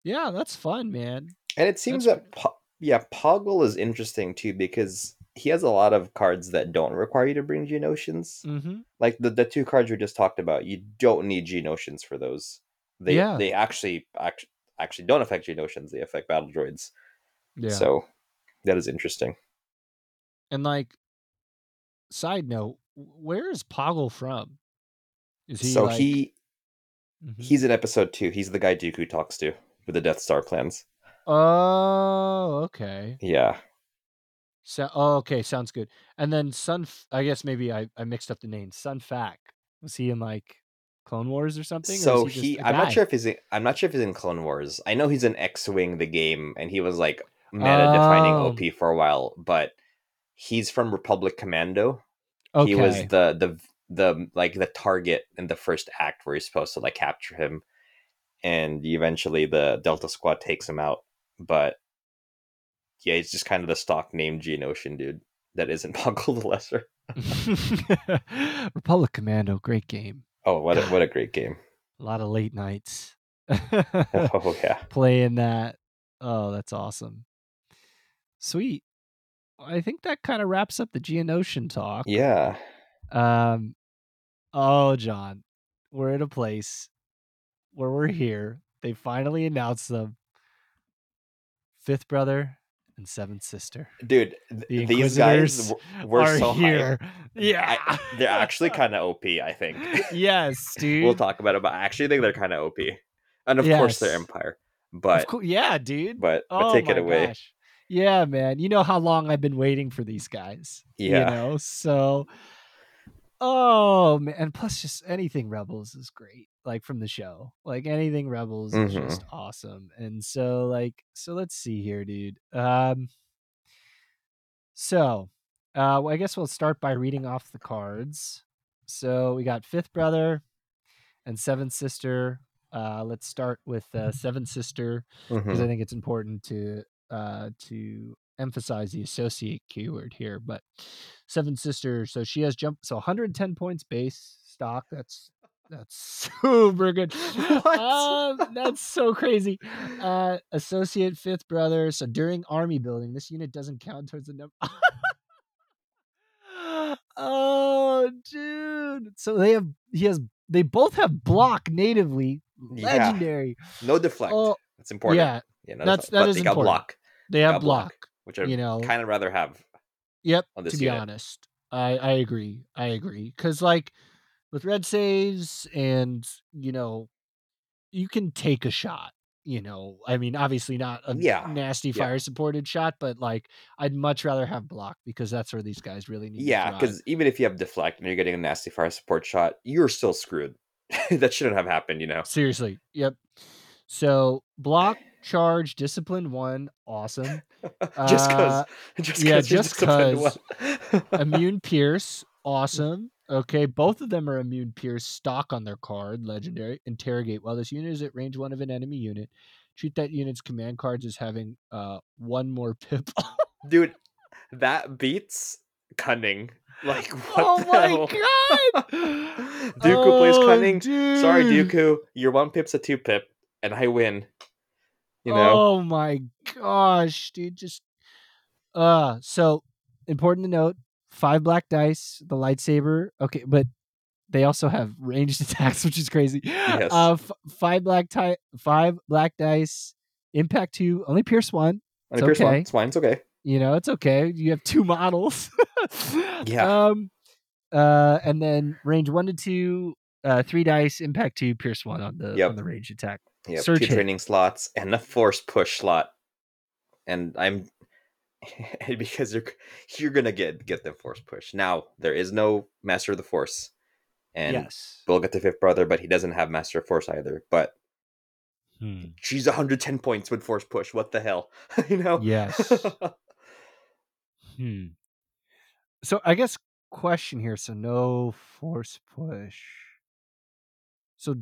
Yeah, that's fun, man. And it seems Poggle is interesting too, because he has a lot of cards that don't require you to bring Geonosians. Like the 2 cards we just talked about, you don't need Geonosians for those. They actually don't affect Geonosians. They affect battle droids. Yeah. So that is interesting. And like, side note, where is Poggle from? Is he he's in episode 2. He's the guy Dooku talks to with the Death Star plans. Oh, okay. Yeah. So, okay, sounds good. And then I guess maybe I mixed up the name. Sun Fac, was he in like Clone Wars or something? So or I'm not sure if he's in Clone Wars. I know he's in X-Wing, the game, and he was like meta-defining OP for a while. But he's from Republic Commando. Okay. He was the like the target in the first act where you're supposed to like capture him, and eventually the Delta Squad takes him out, but. Yeah, he's just kind of the stock name Geonosian dude that isn't Poggle the Lesser. Republic Commando, great game. Oh, what a great game. A lot of late nights. Oh, yeah. Playing that. Oh, that's awesome. Sweet. I think that kind of wraps up the Geonosian talk. Yeah. Oh, John, we're at a place where we're here. They finally announced them. Fifth brother. And 7th sister, dude. These guys were so here. High. Yeah, they're actually kind of OP. I think. Yes, dude. We'll talk about it, but I actually think they're kind of OP, and of course they're Empire. But yeah, dude. But take it away. Gosh. Yeah, man. You know how long I've been waiting for these guys. Yeah. You know, so. Oh, man. And plus, just anything Rebels is great. Like from the show, like anything Rebels is just awesome. And so, like, so let's see here, dude. Well, I guess we'll start by reading off the cards. So we got Fifth Brother and Seventh Sister. Let's start with Seventh Sister, because I think it's important to emphasize the associate keyword here. But Seventh Sister, so she has jumped, so 110 points base stock. That's super good. What? That's so crazy. Associate Fifth Brother. So during army building, this unit doesn't count towards the number. Oh, dude. So they both have block natively. Legendary. Yeah. No deflect. That's important. Yeah. You know, that is important. Block. They have block, which I'd kind of rather have. Yep. On this to be unit. Honest. I agree. Because like, with red saves and, you can take a shot, I mean, obviously not a nasty fire supported shot, but like, I'd much rather have block because that's where these guys really need. Yeah. Because even if you have deflect and you're getting a nasty fire support shot, you're still screwed. That shouldn't have happened, Seriously. Yep. So block, charge, discipline one. Awesome. just because. Immune pierce. Awesome. Okay, both of them are immune pierce stock on their card. Legendary. Interrogate. While this unit is at range 1 of an enemy unit, treat that unit's command cards as having one more pip. Dude, that beats cunning. Like, what the hell? God! Dooku plays cunning. Dude. Sorry, Dooku. Your 1 pip's a 2 pip, and I win. Oh my gosh, dude. Just. So, important to note. 5 black dice, the lightsaber. Okay, but they also have ranged attacks, which is crazy. Yes. 5 black dice, impact 2, only pierce 1. It's only pierce 1. It's fine. It's okay. It's okay. You have 2 models. Yeah. And then range 1 to 2, 3 dice, impact 2, pierce 1 on the ranged attack. Yeah. 2 hit. Training slots and a force push slot. And I'm. Because you're gonna get the force push. Now there is no master of the force, and we'll get the Fifth Brother, but he doesn't have master of force either. But she's 110 points with force push. What the hell, Yes. So I guess question here. So no force push. So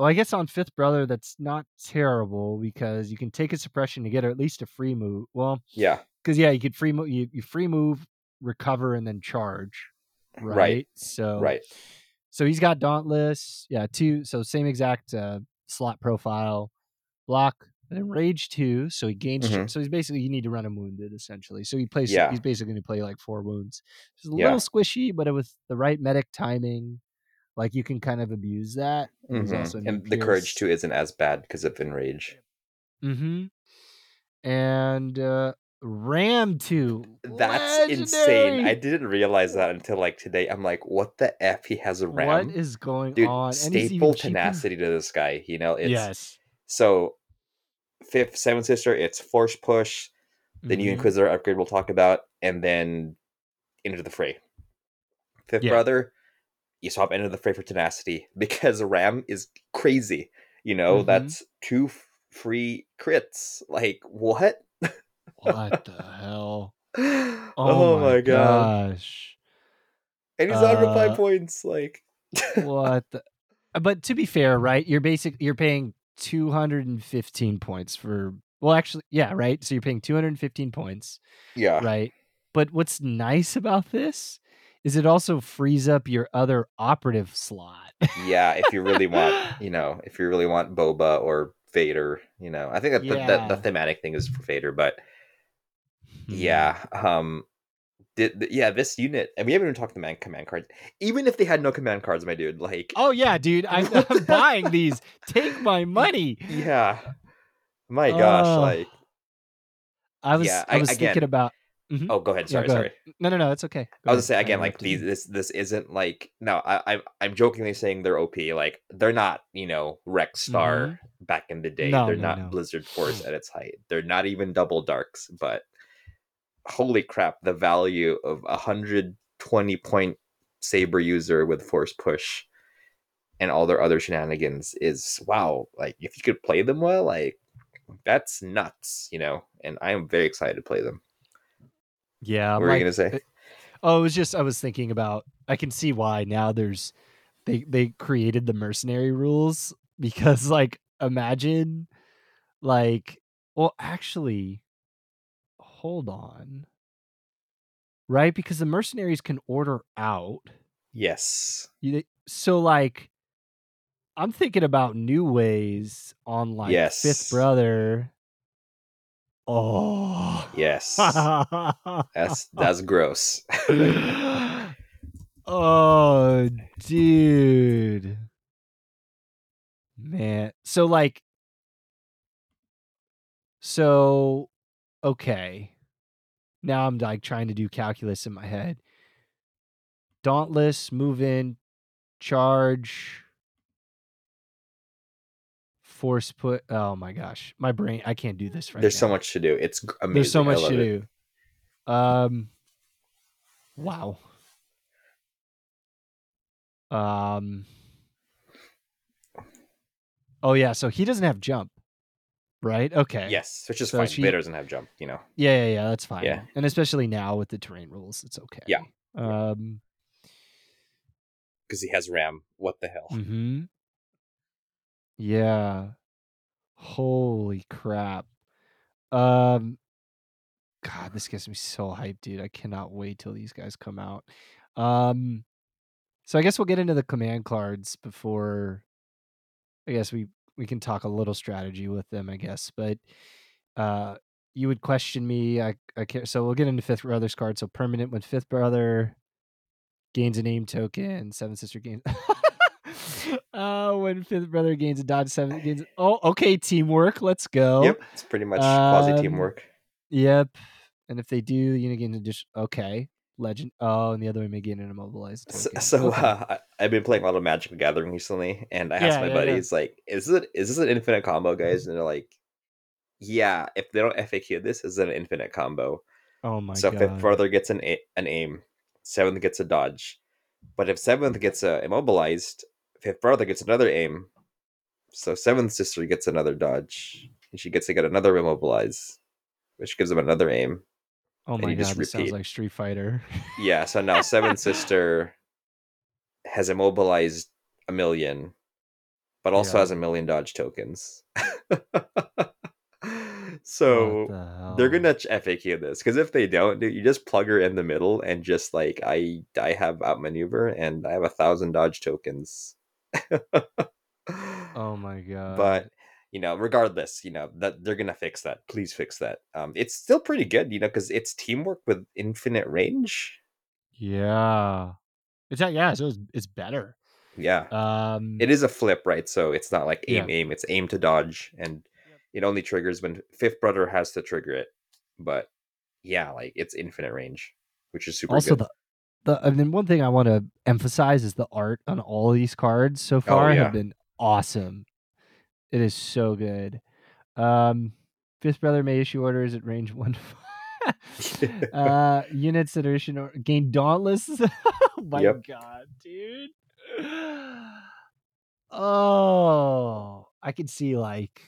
I guess on Fifth Brother, that's not terrible because you can take a suppression to get at least a free move. Well, yeah. Because, you could free move, you free move, recover, and then charge. Right. So, So he's got Dauntless. Yeah, 2. So same exact slot profile. Block. And then Rage 2. So he gains. So he's basically, you need to run him wounded, essentially. So he's basically going to play like 4 wounds. It's a little squishy, but with the right medic timing, like you can kind of abuse that. And the Courage 2 isn't as bad because of Enrage. And... Ram 2. That's legendary. Insane. I didn't realize that until like today. I'm like, what the F? He has a ram? What is going on? Staple tenacity to this guy. It's so 7th Sister, it's force push, the new Inquisitor upgrade we'll talk about, and then into the fray. Fifth Brother, you swap into the fray for tenacity because ram is crazy. That's 2 free crits. Like, what? What the hell? Oh my gosh. And he's on with 5 points. Like, what the... But to be fair, right? You're paying 215 points for... Well, actually, yeah, right? So you're paying 215 points. Yeah. Right? But what's nice about this is it also frees up your other operative slot. Yeah, if you really want, if you really want Boba or Vader, I think that the thematic thing is for Vader, but... this unit, and we haven't even talked the command cards. Even if they had no command cards, my dude, like, oh yeah, dude, I'm buying these. Take my money. Yeah, my gosh, like, I was thinking about. Oh, go ahead. Sorry, sorry. Ahead. No, it's okay. I was gonna say again, like this isn't like I'm jokingly saying they're OP. Like they're not, Rex Star back in the day. No, they're not Blizzard Force at its height. They're not even double darks, but holy crap, the value of 120 point saber user with force push and all their other shenanigans is, wow, like if you could play them well, like that's nuts, you know, and I am very excited to play them. Yeah. What were you going to say? Oh, it was just, I was thinking about, I can see why now there's, they created the mercenary rules because like, imagine like, well, actually hold on. Right. Because the mercenaries can order out. Yes. So like, I'm thinking about new ways on like Fifth Brother. Oh yes. That's gross. Oh dude. Man. So okay. Now I'm like trying to do calculus in my head. Dauntless, move in, charge, force put. Oh my gosh. My brain, I can't do this right now. There's so much to do. It's amazing. There's so much to do. Wow. Oh yeah, so he doesn't have jump, right? Okay. Yes, which is fine. Vader doesn't have jump, you know. Yeah, that's fine. Yeah. And especially now with the terrain rules, it's okay. Yeah. Because he has ram. What the hell? Mm-hmm. Yeah. Holy crap. God, this gets me so hyped, dude. I cannot wait till these guys come out. So I guess we'll get into the command cards before. I guess we can talk a little strategy with them, I guess, but you would question me. I care. So we'll get into Fifth Brother's card. So permanent, when Fifth Brother gains a name token, Seventh Sister gains. When Fifth Brother gains a dodge, Seventh gains. Oh, okay. Teamwork. Let's go. Yep. It's pretty much quasi teamwork. Yep. And if they do, you know, gain addition. Okay. Legend. Oh, and the other one may gain an immobilized token. So okay. I've been playing a lot of Magic the Gathering recently, and I asked my buddies, like, is this an infinite combo, guys? And they're like, yeah, if they don't FAQ this, is it an infinite combo? Oh my god. So Fifth Brother gets an aim, Seventh gets a dodge. But if Seventh gets immobilized, Fifth Brother gets another aim. So Seventh Sister gets another dodge. And she gets to get another immobilize, which gives him another aim. Oh my god, this sounds like Street Fighter. Yeah, so now Seventh Sister has immobilized 1 million, but also has 1 million dodge tokens. So they're going to FAQ this, because if they don't, dude, you just plug her in the middle and just like, I have outmaneuver and I have 1,000 dodge tokens. Oh my god. But you know, regardless, you know, that they're going to fix that. Please fix that. It's still pretty good, you know, because it's teamwork with infinite range. Yeah. It's better. Yeah. It is a flip, right? So it's not like aim. It's aim to dodge. And it only triggers when Fifth Brother has to trigger it. But yeah, like it's infinite range, which is super good. And then one thing I want to emphasize is the art on all of these cards so far have been awesome. It is so good. Fifth Brother may issue orders at range 1. Units that are issued or gain Dauntless. Oh my god, dude. Oh, I could see like,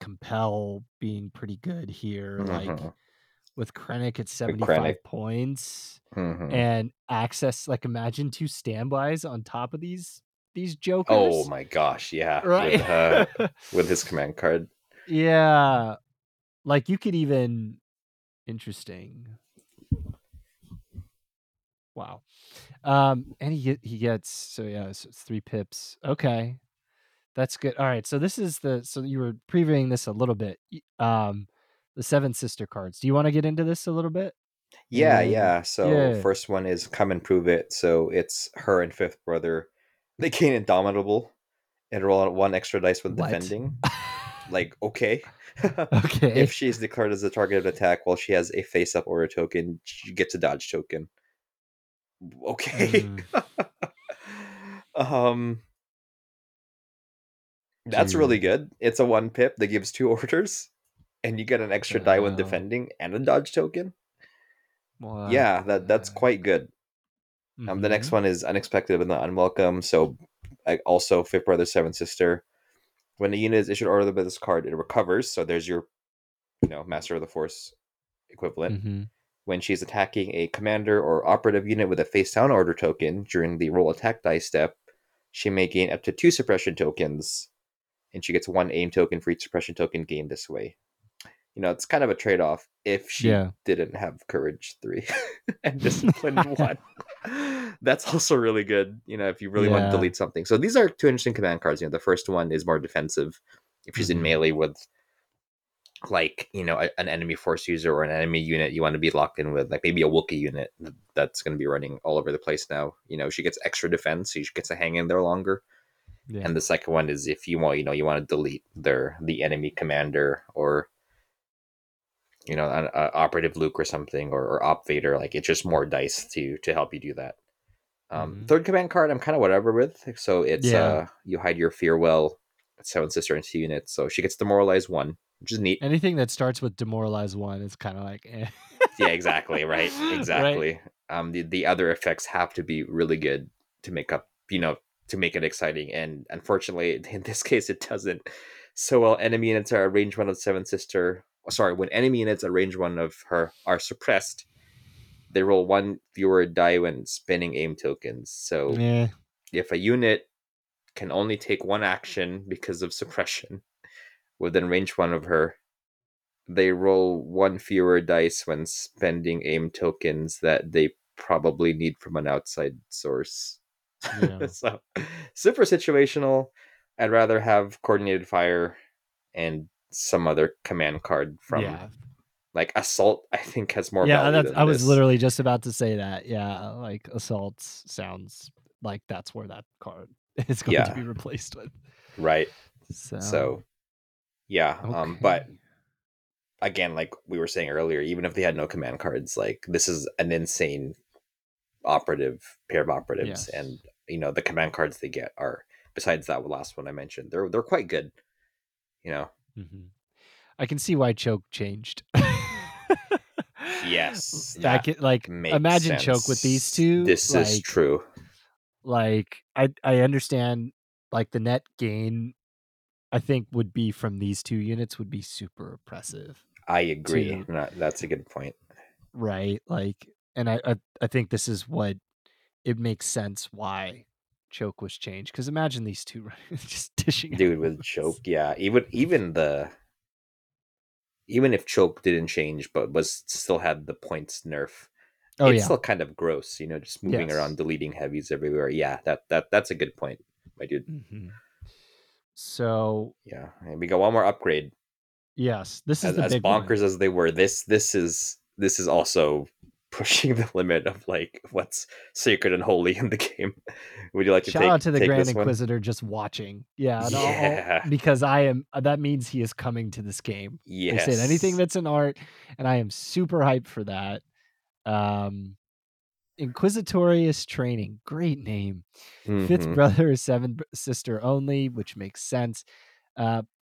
Compel being pretty good here. Mm-hmm. Like with Krennic at 75 points, and access, like imagine 2 standbys on top of these jokers. Oh my gosh, yeah. Right? With his command card. Yeah. Like you could even... Interesting. Wow. And he gets... So it's 3 pips. Okay. That's good. All right, so this is so you were previewing this a little bit. The Seven Sister cards. Do you want to get into this a little bit? Yeah. So first one is Come and Prove It. So it's her and Fifth Brother. They gain Indomitable and roll 1 extra dice with defending. Like, okay. If she is declared as the target of attack while she has a face-up order token, she gets a dodge token. Okay. That's really good. It's a 1-pip that gives 2 orders, and you get an extra die when defending and a dodge token. Wow. Yeah, that's quite good. Mm-hmm. The next one is Unexpected but Not Unwelcome. So also Fifth Brother, Seventh Sister. When a unit is issued order by this card, it recovers. So there's your, Master of the Force equivalent. Mm-hmm. When she's attacking a commander or operative unit with a face down order token during the roll attack die step, she may gain up to 2 suppression tokens, and she gets 1 aim token for each suppression token gained this way. It's kind of a trade-off if she didn't have Courage 3 and Discipline 1. That's also really good, if you really want to delete something. So these are 2 interesting command cards. The first one is more defensive. If she's in melee with, an enemy force user or an enemy unit you want to be locked in with, maybe a Wookiee unit that's going to be running all over the place now. She gets extra defense, so she gets to hang in there longer. Yeah. And the second one is if you want, you want to delete the enemy commander or, an operative Luke or something, or Op Vader. It's just more dice to help you do that. Third command card, I'm kind of whatever with. So it's you hide your fear well. It's 7 sister and 2 units. So she gets Demoralize 1, which is neat. Anything that starts with Demoralize 1 is kind of like, eh. Yeah, exactly. Right. Exactly. Right. The other effects have to be really good to make up, to make it exciting, and unfortunately in this case it doesn't. So while enemy units are at range 1 of Seventh Sister, when enemy units at range 1 of her are suppressed, they roll 1 fewer die when spinning aim tokens. So if a unit can only take 1 action because of suppression within range 1 of her, they roll 1 fewer dice when spending aim tokens that they probably need from an outside source. Yeah. So super situational. I'd rather have Coordinated Fire and some other command card from Assault. I think has more value than I was literally just about to say that. Assault sounds like that's where that card is going to be replaced with, right? Okay. But again, like we were saying earlier, even if they had no command cards, this is an insane pair of operatives. And the command cards they get are, besides that last one I mentioned, they're quite good. I can see why Choke changed. Yes, that imagine sense. Choke with these two, this is true. I understand, the net gain I think would be from these two units would be super oppressive. I agree. No, that's a good point, right? And I think this is what it makes sense why Choke was changed, because imagine these two just dishing dude out with Choke. Even if Choke didn't change but was still had the points nerf, still kind of gross, just moving around, deleting heavies everywhere. That's a good point, my dude. So and we got one more upgrade. Yes, this is as bonkers one. As they were, this is also pushing the limit of what's sacred and holy in the game. Would you like to shout out to the Grand Inquisitor just watching? Because I am. That means he is coming to this game. Yes. I said anything that's an art, and I am super hyped for that. Inquisitorious Training, great name. Fifth Brother, Seventh Sister only, which makes sense.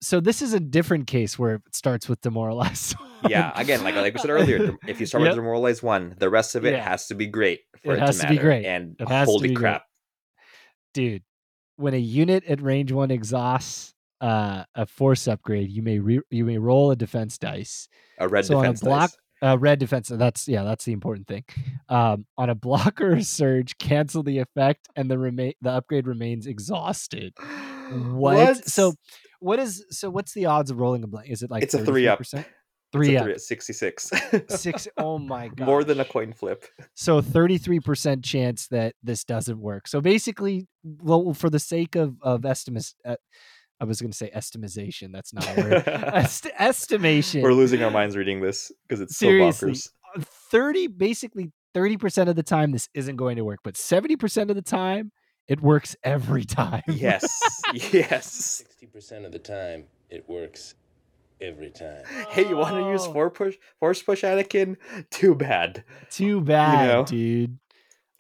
So this is a different case where it starts with Demoralize. Again, like we said earlier, if you start with Demoralize 1, the rest of it has to be great for it to matter. Be great. And holy crap, dude! When a unit at range 1 exhausts a force upgrade, you may roll a defense dice. A red defense dice. Red defense. That's the important thing. On a block or a surge, cancel the effect, and the upgrade remains exhausted. What? What's the odds of rolling a blank? Is it it's a 3 up? 3 up. 66. Oh my god. More than a coin flip. So 33% chance that this doesn't work. So basically, well, for the sake of estimates, I was going to say estimation. That's not a word. Estimation. We're losing our minds reading this because it's seriously so bonkers. 30% of the time this isn't going to work, but 70% of the time it works every time. Yes. 60% of the time, it works every time. Hey, you want to use force push, Anakin? Too bad, dude.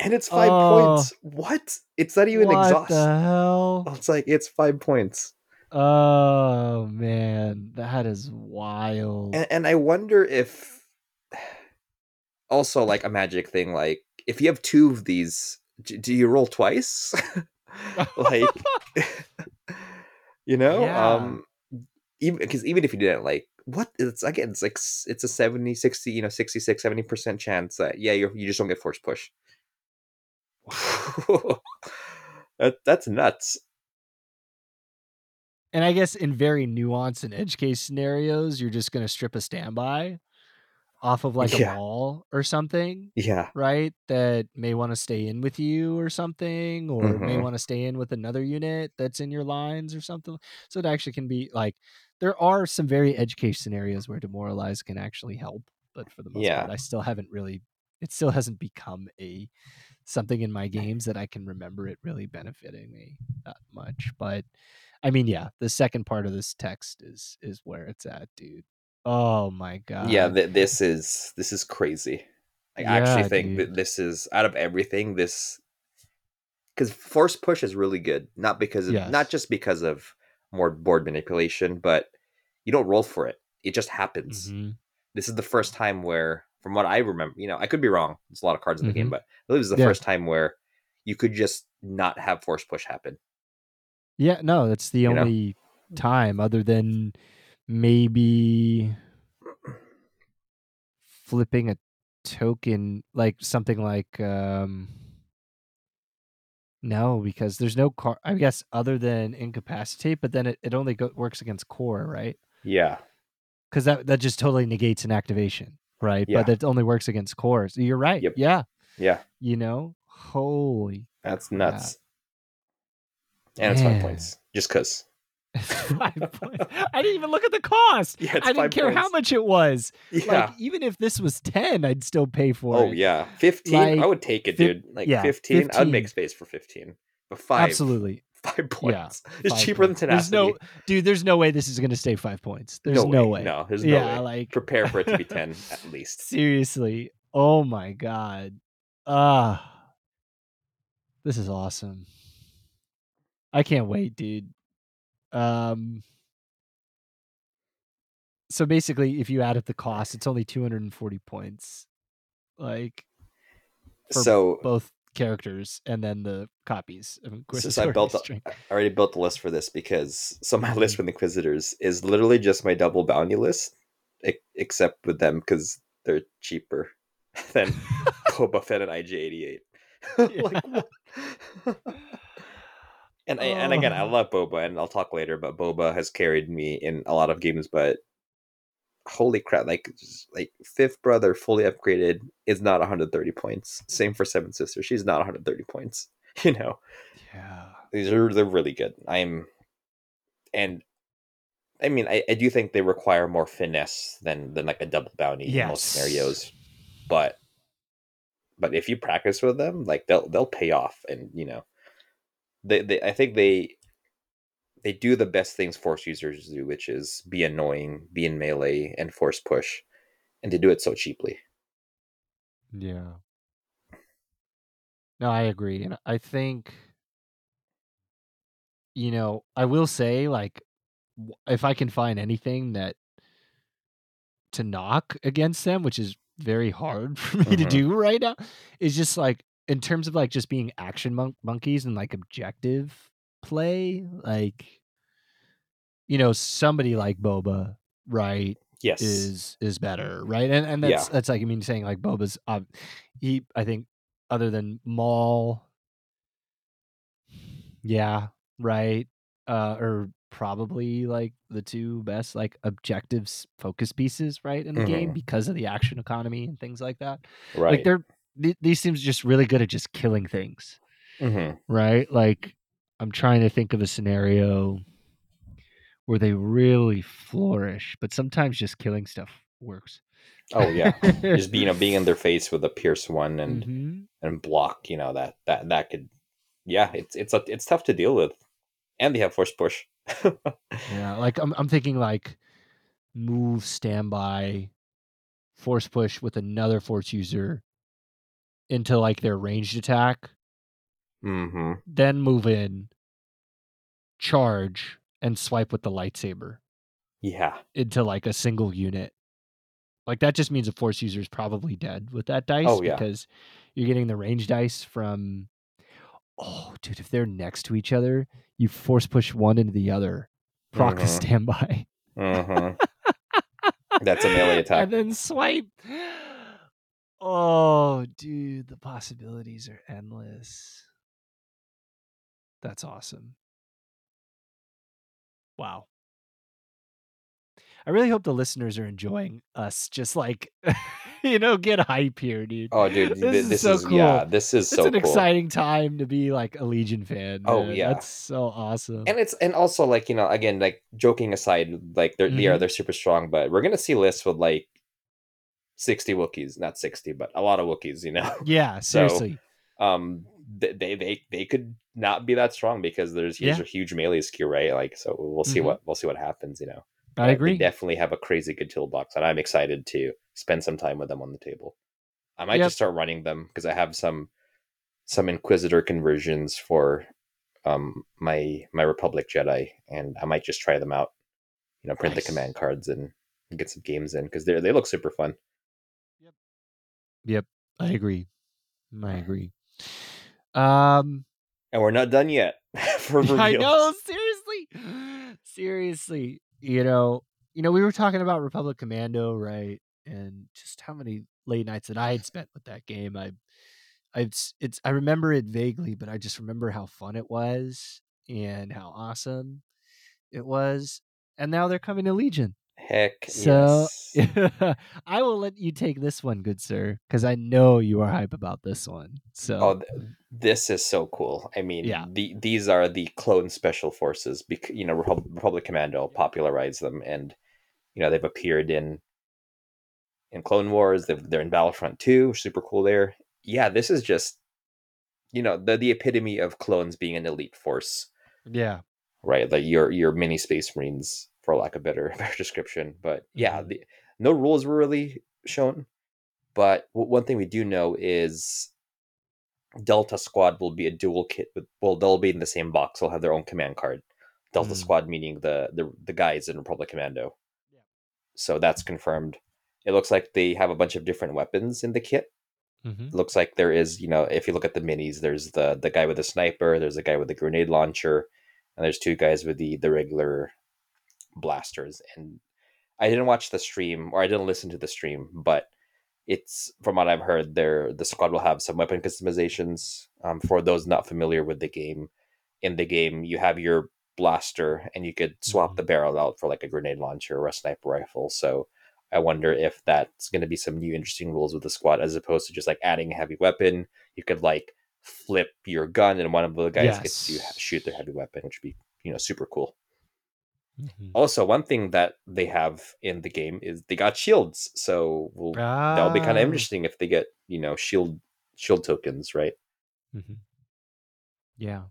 And it's 5 points. What? It's not even exhaust. What the hell? It's 5 points. Oh man, that is wild. And I wonder if also like a magic thing, like if you have two of these, do you roll twice? Like, you know, yeah. Even because even if you didn't, like, what it's again, it's like it's a 70-60, you know, 66-70% chance that yeah, you just don't get force push. That's nuts. And I guess in very nuanced and edge case scenarios, you're just going to strip a standby off of like a wall or something. Yeah. Right. That may want to stay in with you or something, or may want to stay in with another unit that's in your lines or something. So it actually can be like, there are some very edge case scenarios where demoralize can actually help. But for the most part, I still haven't really, it still hasn't become a something in my games that I can remember it really benefiting me that much. But I mean, yeah, the second part of this text is where it's at, dude. Oh my god. Yeah, this is crazy. I actually think that this is out of everything. This because force push is really good, not because of, not just because of more board manipulation, but you don't roll for it; it just happens. Mm-hmm. This is the first time where, from what I remember, you know, I could be wrong. There's a lot of cards in the game, but I believe it's the first time where you could just not have force push happen. Yeah, no, that's the only time other than maybe flipping a token, like something like, no, because there's no card, I guess, other than incapacitate, but then it only works against core, right? Yeah. Because that just totally negates an activation, right? Yeah. But it only works against cores. You're right. Yep. Yeah. Yeah. You know? Holy. That's nuts. And it's 5 points, just because. 5 points. I didn't even look at the cost. Yeah, I didn't care how much it was. Yeah. Like, even if this was 10, I'd still pay for it. Oh, yeah. 15? Like, I would take it, dude. Like, 15? I'd make space for 15. But 5. Absolutely. 5 points. Yeah, it's cheaper than tenacity. There's no way this is going to stay 5 points. There's no way. No, there's no way. Like... Prepare for it to be 10, at least. Seriously. Oh, my God. This is awesome. I can't wait, dude. So basically, if you add up the cost, it's only 240 points, like for both characters and then the copies. I already built the list for this because my list with Inquisitors is literally just my double bounty list, except with them because they're cheaper than Boba Fett and IG-88. Like, what? And again, I love Boba, and I'll talk later, but Boba has carried me in a lot of games, but holy crap, like Fifth Brother fully upgraded is not 130 points. Same for Seven Sisters. She's not 130 points, you know? Yeah. They're really good. I do think they require more finesse than like a double bounty in most scenarios, but if you practice with them, like they'll pay off and, you know. I think they do the best things force users do, which is be annoying, be in melee, and force push, and to do it so cheaply. Yeah. No, I agree, and I think, you know, I will say, like, if I can find anything that to knock against them, which is very hard for me to do right now, is just like. In terms of like just being action monkeys and like objective play, like, you know, somebody like Boba, right? Yes, is better, right? And that's that's like, I mean, saying like Boba's, I think other than Maul, right, or probably like the two best like objectives focus pieces, right, in the game because of the action economy and things like that, right? Like these teams are just really good at just killing things, right? Like, I'm trying to think of a scenario where they really flourish, but sometimes just killing stuff works. Oh yeah, just being in their face with a pierce one and block. You know that could, it's tough to deal with, and they have force push. Yeah, like I'm thinking like move, standby, force push with another force user. Into like their ranged attack, then move in, charge, and swipe with the lightsaber. Yeah. Into like a single unit. Like that just means a force user is probably dead with that dice. Oh, yeah. Because you're getting the range dice from, oh dude, if they're next to each other, you force push one into the other. Proc to standby. That's a melee attack. And then swipe. Oh, dude, the possibilities are endless. That's awesome. Wow. I really hope the listeners are enjoying us just like, you know, get hype here, dude. Oh, dude, this is so cool. Yeah, this is so cool. It's an exciting time to be like a Legion fan. Oh, man. Yeah. That's so awesome. And it's, and also like, you know, again, like joking aside, like they're super strong, but we're going to see lists with like 60 Wookiees, not 60, but a lot of Wookiees, you know? Yeah, seriously. So, they could not be that strong because there's a huge melee skew, right? Like, so we'll see what happens, you know? I agree. They definitely have a crazy good toolbox, and I'm excited to spend some time with them on the table. I might just start running them because I have some Inquisitor conversions for my Republic Jedi, and I might just try them out. You know, print the command cards and get some games in because they look super fun. Yep, I agree. And we're not done yet. For reveals. I know, seriously. You know, we were talking about Republic Commando, right? And just how many late nights that I had spent with that game. I remember it vaguely, but I just remember how fun it was and how awesome it was. And now they're coming to Legion. Heck, so, yes. I will let you take this one, good sir, because I know you are hype about this one. So, this is so cool. I mean, these are the clone special forces. You know, Republic Commando popularized them, and you know they've appeared in Clone Wars. They're in Battlefront 2. Super cool there. Yeah, this is just, you know, the epitome of clones being an elite force. Yeah, right. Like your mini Space Marines. For lack of better description. But yeah, no rules were really shown. But one thing we do know is Delta Squad will be a dual kit. They'll be in the same box. They'll have their own command card. Delta Squad meaning the guys in Republic Commando. Yeah. So that's confirmed. It looks like they have a bunch of different weapons in the kit. Mm-hmm. It looks like there is, you know, if you look at the minis, there's the guy with the sniper, there's the guy with the grenade launcher, and there's two guys with the regular blasters. And I didn't watch the stream, or I didn't listen to the stream, but it's from what I've heard, the squad will have some weapon customizations. For those not familiar with the game, in the game you have your blaster and you could swap the barrel out for like a grenade launcher or a sniper rifle. So I wonder if that's going to be some new interesting rules with the squad, as opposed to just like adding a heavy weapon. You could like flip your gun and one of the guys gets to shoot their heavy weapon, which would be, you know, super cool. Mm-hmm. Also, one thing that they have in the game is they got shields, so that'll be kind of interesting if they get, you know, shield tokens, right? Mm-hmm. Yeah.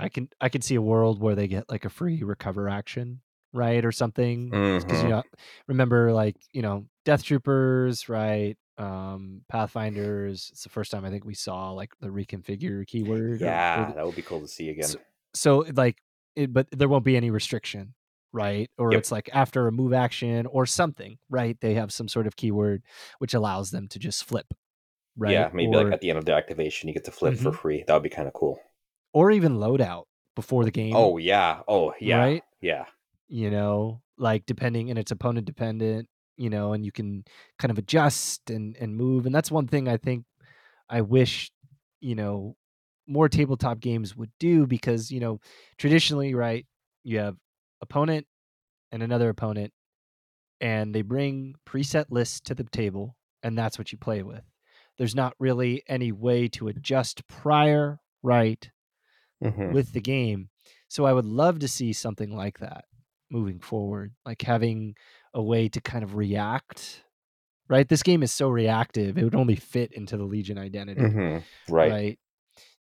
I can see a world where they get like a free recover action, right, or something. Because you know, remember, like, you know, Death Troopers, right? Pathfinders. It's the first time I think we saw like the reconfigure keyword. Yeah, that would be cool to see again. So like. But there won't be any restriction, right? Or it's like after a move action or something, right? They have some sort of keyword which allows them to just flip, right? Yeah, maybe like at the end of the activation, you get to flip for free. That would be kind of cool. Or even loadout before the game. Oh, yeah. Oh, yeah. Right? Yeah. You know, like depending, and it's opponent dependent, you know, and you can kind of adjust and move. And that's one thing I think I wish, you know, more tabletop games would do, because, you know, traditionally, right, you have opponent and another opponent, and they bring preset lists to the table, and that's what you play with. There's not really any way to adjust prior, right, with the game. So I would love to see something like that moving forward, like having a way to kind of react, right? This game is so reactive. It would only fit into the Legion identity, right?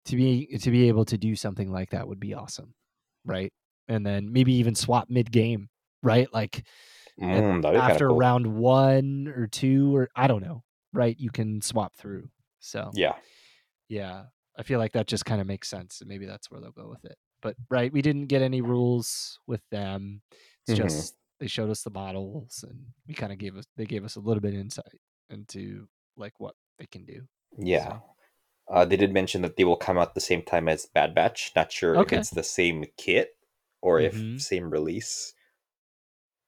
To be able to do something like that would be awesome, right? And then maybe even swap mid game, right? Like after cool. round 1 or 2, or I don't know, right? You can swap through. So yeah, I feel like that just kind of makes sense. And maybe that's where they'll go with it. But right, we didn't get any rules with them. It's just they showed us the models, and we kind of gave us a little bit of insight into like what they can do. Yeah. So. They did mention that they will come out the same time as Bad Batch. Not sure if it's the same kit or if same release.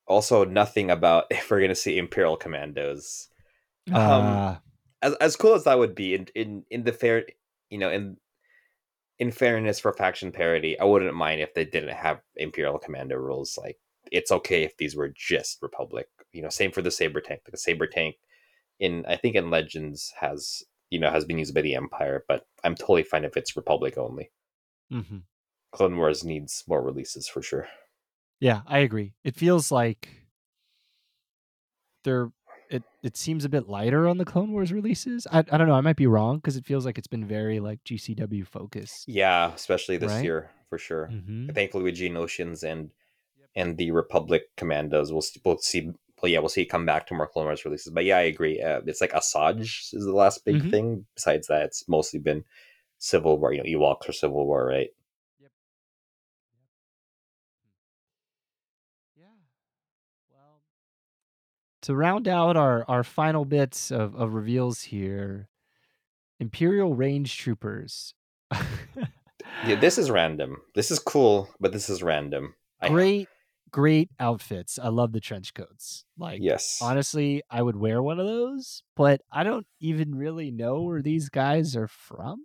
Also, nothing about if we're going to see Imperial Commandos. As cool as that would be, in fairness for faction parity, I wouldn't mind if they didn't have Imperial Commando rules. Like, it's okay if these were just Republic. You know, same for the saber tank. Like, the saber tank in Legends has been used by the Empire, but I'm totally fine if it's Republic only. Mm-hmm. Clone Wars needs more releases for sure. Yeah, I agree. It feels like it seems a bit lighter on the Clone Wars releases. I don't know. I might be wrong because it feels like it's been very like GCW focused. Yeah, especially this year for sure. Mm-hmm. Thankfully, with Geonosians and the Republic Commandos, we'll see it come back to more Clone Wars releases. But yeah, I agree. It's like Asajj is the last big thing. Besides that, it's mostly been Civil War, Ewoks or Civil War, right? Yep. Yeah. Well, to round out our final bits of reveals here, Imperial Range Troopers. Yeah, this is random. This is cool, but this is random. Great outfits. I love the trench coats. Like, yes. Honestly, I would wear one of those, but I don't even really know where these guys are from.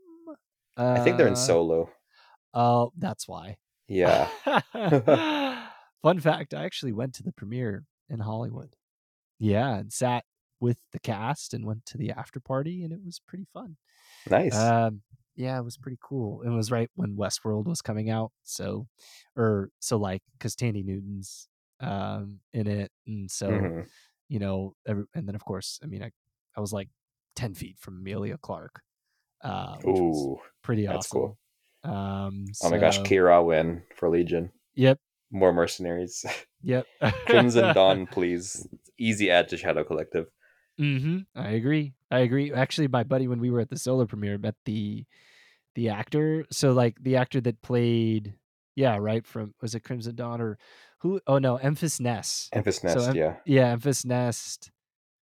I think they're in Solo. Oh, that's why. Yeah. Fun fact, I actually went to the premiere in Hollywood. Yeah, and sat with the cast and went to the after party, and it was pretty fun. Nice. Yeah, it was pretty cool. It was right when Westworld was coming out. So because Tandy Newton's in it. And so, and then of course, I mean, I was like 10 feet from Amelia Clark. Which was pretty awesome. That's cool. Oh my gosh, Kira Wen for Legion. Yep. More mercenaries. Yep. Crimson Dawn, please. Easy add to Shadow Collective. Mm-hmm. I agree. Actually, my buddy, when we were at the Solo premiere, met the actor. So like the actor that played, from, was it Crimson Dawn or who? Oh no, Emphis Nest. Yeah, Emphis Nest.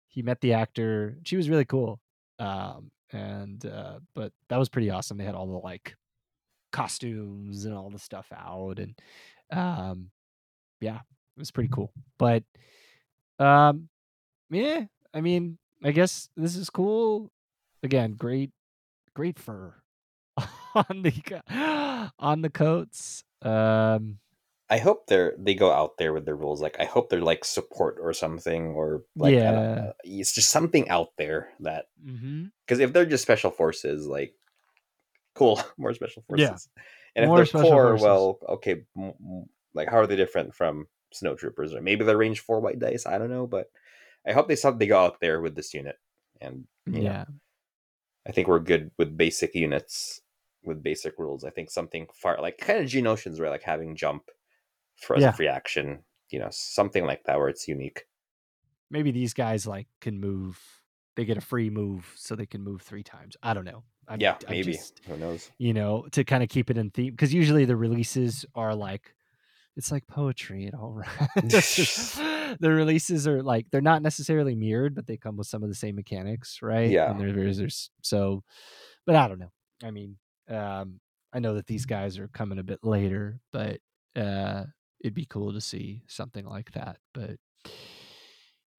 He met the actor. She was really cool. But that was pretty awesome. They had all the like costumes and all the stuff out, and it was pretty cool. But yeah. I mean, I guess this is cool. Again, great fur on the coats. I hope they go out there with their rules. Like, I hope they're like support or something, or like it's just something out there that because if they're just special forces, like, cool, more special forces. Yeah. And more if they're core, well, okay, like how are they different from snowtroopers? Or maybe they're range 4 white dice. I don't know, but. I hope they go out there with this unit, and you know, I think we're good with basic units with basic rules. I think something far like kind of Geonosians, right? Like having jump for as a free action, something like that where it's unique. Maybe these guys like can move; they get a free move, so they can move 3 times. I don't know. Maybe who knows? To kind of keep it in theme, because usually the releases are like. It's like poetry. It all rhymes. The releases are like, they're not necessarily mirrored, but they come with some of the same mechanics, right? Yeah. And there's so, but I don't know. I mean, I know that these guys are coming a bit later, but it'd be cool to see something like that. But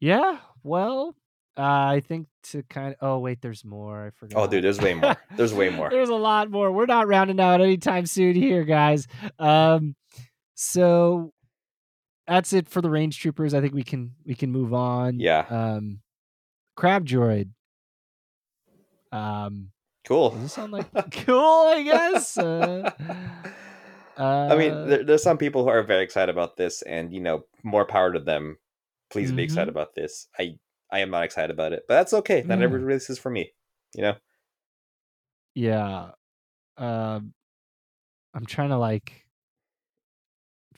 yeah, well, I think to kind of... Oh, wait, there's more. I forgot. Oh, dude, there's way more. There's way more. There's a lot more. We're not rounding out anytime soon here, guys. So that's it for the range troopers. I think we can move on. Yeah. Crab droid. Cool. Does this sound like cool? I guess. I mean, there's some people who are very excited about this, and more power to them. Please be excited about this. I am not excited about it, but that's okay. Not every release is for me. Yeah. I'm trying to like.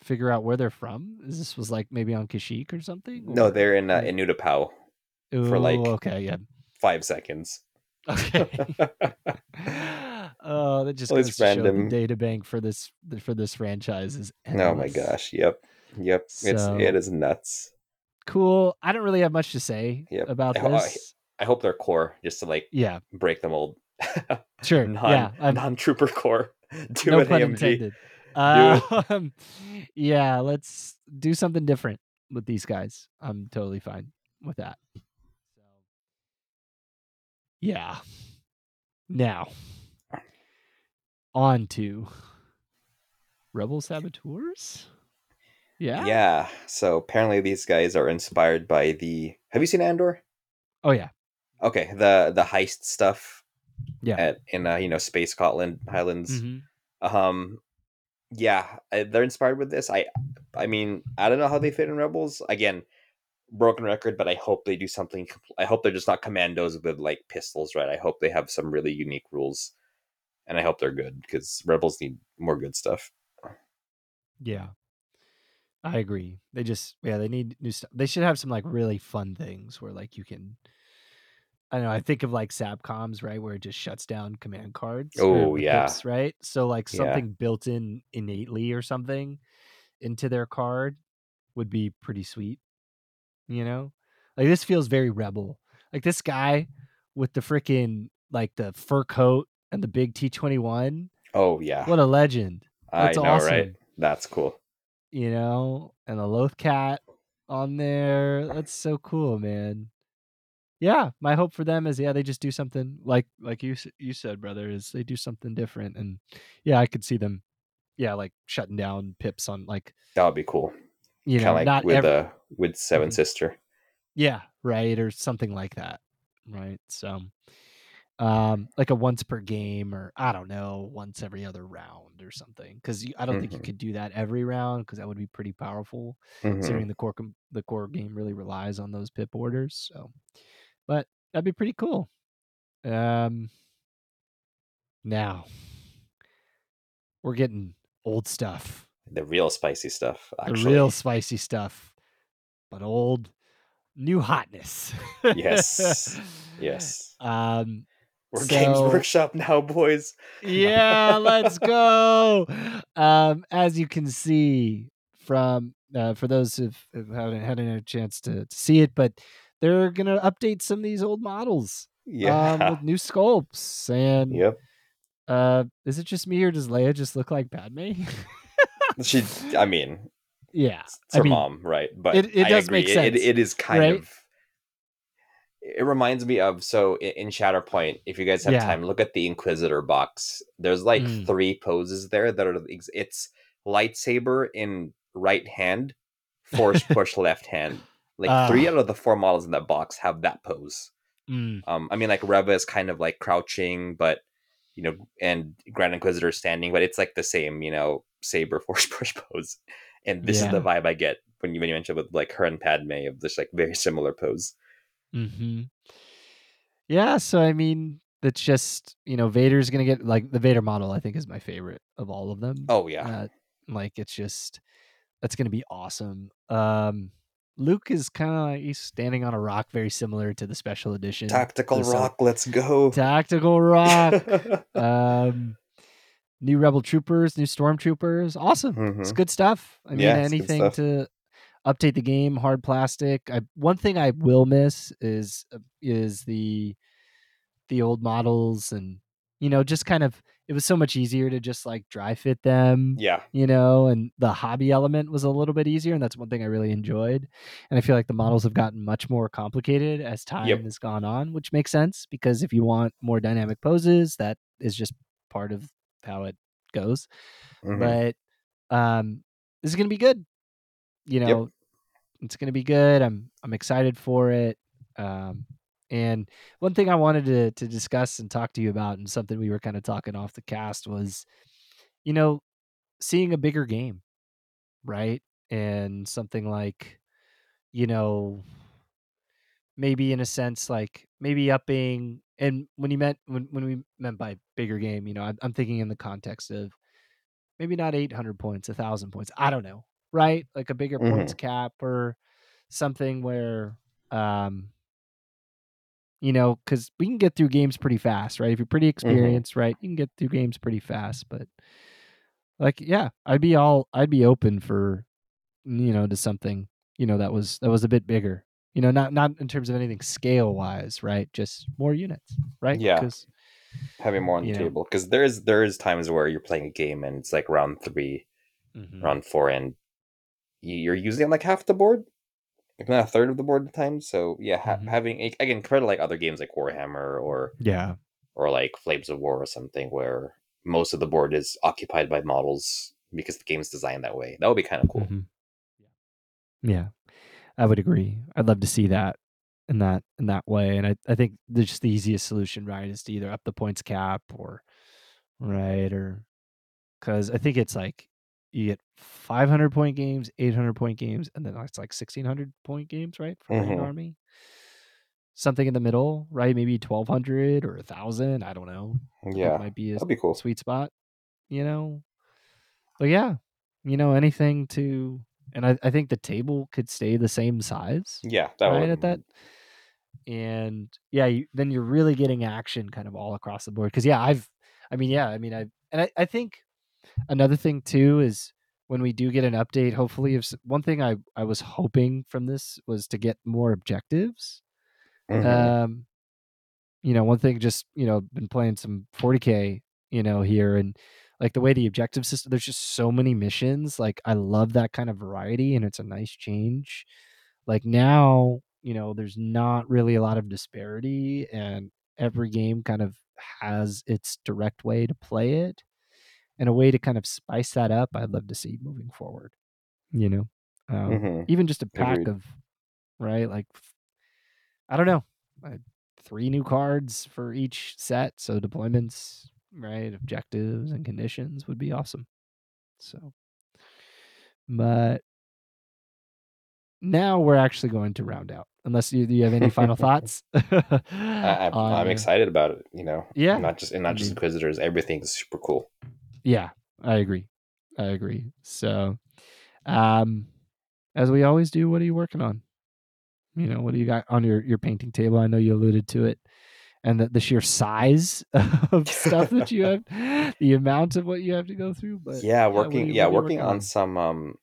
Figure out where they're from. This was like maybe on Kashyyyk or something. Or... No, they're in Utapau for like 5 seconds. Okay. Oh, that just goes to show the data bank for this franchise is endless. Oh my gosh. Yep. So, it is nuts. Cool. I don't really have much to say about this. I hope they're core, just to break the mold. Sure. Non-trooper core. Do an AMG. Let's do something different with these guys. I'm totally fine with that. Yeah. Now, on to Rebel Saboteurs. Yeah. So apparently these guys are inspired by the... Have you seen Andor? Oh yeah. Okay. The heist stuff. Yeah. In Space Scotland Highlands. Mm-hmm. Yeah, they're inspired with this. I mean, I don't know how they fit in Rebels. Again, broken record, but I hope they do something. I hope they're just not commandos with pistols, right? I hope they have some really unique rules, and I hope they're good, because Rebels need more good stuff. Yeah, I agree. They just they need new stuff. They should have some really fun things where you can. I don't know. I think of SABCOMs, right, where it just shuts down command cards. Oh yeah, pips, right. So something built in innately or something into their card would be pretty sweet. You know, this feels very Rebel. This guy with the freaking the fur coat and the big T-21. Oh yeah, what a legend! That's awesome. Right? That's cool. You know, and a Loth Cat on there. That's so cool, man. Yeah, my hope for them is they just do something like you said, brother, is they do something different, and I could see them shutting down pips on that would be cool. You kinda know, not with with Seven Sister. Yeah, right, or something like that. Right. So a once per game, or I don't know, once every other round or something, because I don't think you could do that every round, because that would be pretty powerful, considering the core game really relies on those pip orders. So but that'd be pretty cool. Now we're getting old stuff. The real spicy stuff, actually. The real spicy stuff. But old, new hotness. Yes. Yes. We're Games Workshop now, boys. Yeah, let's go. As you can see from, for those who haven't had a chance to see it, but they're going to update some of these old models with new sculpts. And is it just me, or does Leia just look like Padme? It's her mom, right? But it does make sense. It is kind of... It reminds me of... So in Shatterpoint, if you guys have time, look at the Inquisitor box. There's three poses there that are... It's lightsaber in right hand, force push left hand. Three out of the four models in that box have that pose. Reva is kind of crouching, but and Grand Inquisitor is standing, but it's the same, saber force push pose. And this is the vibe I get when you mention with her and Padme, of this very similar pose. Mm-hmm. Yeah, so I mean, that's just Vader's gonna get the Vader model. I think is my favorite of all of them. Oh yeah, it's just that's gonna be awesome. Luke is kind of he's standing on a rock, very similar to the special edition. Tactical rock, let's go. Tactical rock. New Rebel troopers, new stormtroopers. Awesome. Mm-hmm. It's good stuff. I mean, anything to update the game, hard plastic. One thing I will miss is the old models, and just kind of, it was so much easier to just dry fit them. Yeah. And the hobby element was a little bit easier. And that's one thing I really enjoyed. And I feel the models have gotten much more complicated as time has gone on, which makes sense, because if you want more dynamic poses, that is just part of how it goes. Mm-hmm. But this is going to be good. It's going to be good. I'm excited for it. And one thing I wanted to discuss and talk to you about, and something we were kind of talking off the cast, was, seeing a bigger game, right? And something maybe in a sense, maybe upping. And when we meant by bigger game, I'm thinking in the context of maybe not 800 points, 1,000 points. I don't know, right? A bigger points cap, or something where you know, because we can get through games pretty fast, right? If you're pretty experienced, right, you can get through games pretty fast. But like, yeah, I'd be open for, you know, to something, you know, that was a bit bigger, you know, not in terms of anything scale wise, right? Just more units, right? Yeah. Because having more on the table, because there is times where you're playing a game and it's like round 3, round 4, and you're using like half the board, if not a third of the board at the time. So yeah, having, again, compared to like other games like Warhammer or like Flames of War or something, where most of the board is occupied by models because the game's designed that way, that would be kind of cool. Yeah, I would agree. I'd love to see that in that way. And I think there's just the easiest solution, right, is to either up the points cap or because I think it's like you get 500 point games, 800 point games, and then it's like 1600 point games, right, for an army. Something in the middle, right? Maybe 1200 or 1000. I don't know. Yeah, that might be a cool sweet spot, you know. But yeah, you know, anything to, and I think the table could stay the same size. Yeah, that right would. At that. And yeah, then you're really getting action kind of all across the board. Because yeah, I think another thing too is when we do get an update, hopefully, if one thing I was hoping from this was to get more objectives. You know, one thing, just, you know, been playing some 40K, you know, here, and like the way the objective system, there's just so many missions. Like, I love that kind of variety, and it's a nice change. Like now, you know, there's not really a lot of disparity, and every game kind of has its direct way to play it, and a way to kind of spice that up. I'd love to see moving forward, you know, even just a pack of, right, like, I don't know, 3 new cards for each set. So deployments, right, objectives and conditions would be awesome. So, but now we're actually going to round out. Unless you have any final thoughts. I'm excited about it. You know, yeah, not just Inquisitors. Everything's super cool. Yeah, I agree. So, as we always do, what are you working on? You know, what do you got on your painting table? I know you alluded to it, and the sheer size of stuff that you have, the amount of what you have to go through. But working on some,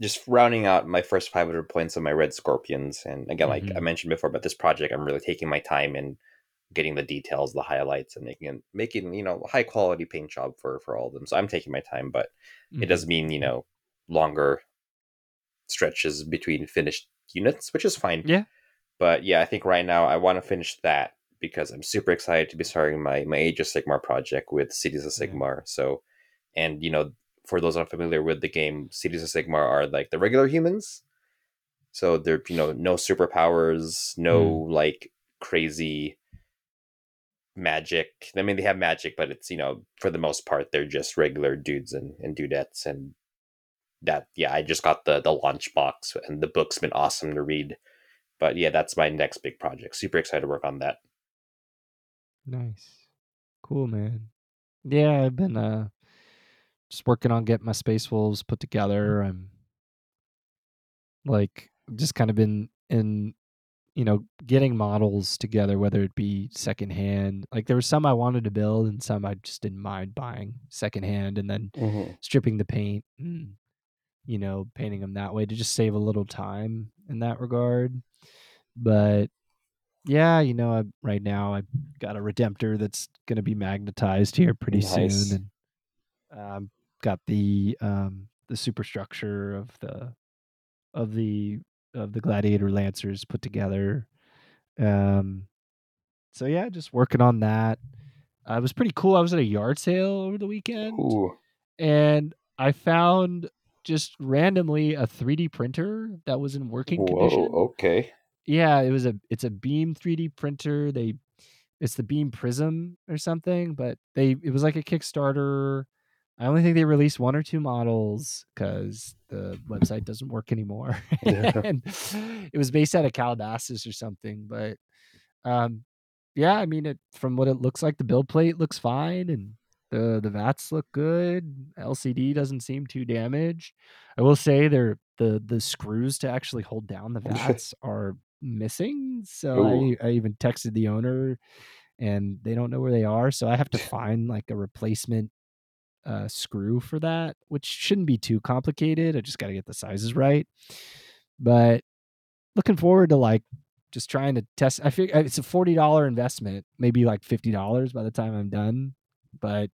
just rounding out my first 500 points of my Red Scorpions. And again, like I mentioned before, about this project, I'm really taking my time and getting the details, the highlights, and making, you know, high quality paint job for all of them. So I'm taking my time, but it does mean, you know, longer stretches between finished units, which is fine. Yeah, but yeah, I think right now I want to finish that because I'm super excited to be starting my Age of Sigmar project with Cities of Sigmar. So, and you know, for those unfamiliar with the game, Cities of Sigmar are like the regular humans, so they're, you know, no superpowers, no like crazy magic. I mean, they have magic, but it's, you know, for the most part they're just regular dudes and dudettes. And that, yeah, I just got the launch box, and the book's been awesome to read. But yeah, that's my next big project. Super excited to work on that. Nice. Cool, man. Yeah, I've been just working on getting my Space Wolves put together. I'm like just kind of been in, you know, getting models together, whether it be secondhand. Like there were some I wanted to build and some I just didn't mind buying secondhand, and then stripping the paint and, you know, painting them that way to just save a little time in that regard. But yeah, you know, right now I've got a Redemptor that's going to be magnetized here pretty soon. And got the superstructure of the Gladiator Lancers put together. So yeah, just working on that. It was pretty cool. I was at a yard sale over the weekend. Ooh. And I found just randomly a 3D printer that was in working condition. Okay. Yeah, it's a Beam 3D printer. It's the Beam Prism or something, but it was like a Kickstarter. I only think they released 1 or 2 models because the website doesn't work anymore. And it was based out of Calabasas or something, but yeah, I mean, from what it looks like, the build plate looks fine, and the vats look good. LCD doesn't seem too damaged. I will say the screws to actually hold down the vats are missing. So I even texted the owner and they don't know where they are. So I have to find like a replacement screw for that, which shouldn't be too complicated. I just got to get the sizes right. But looking forward to like just trying to test. I figure it's a $40 investment, maybe like $50 by the time I'm done. But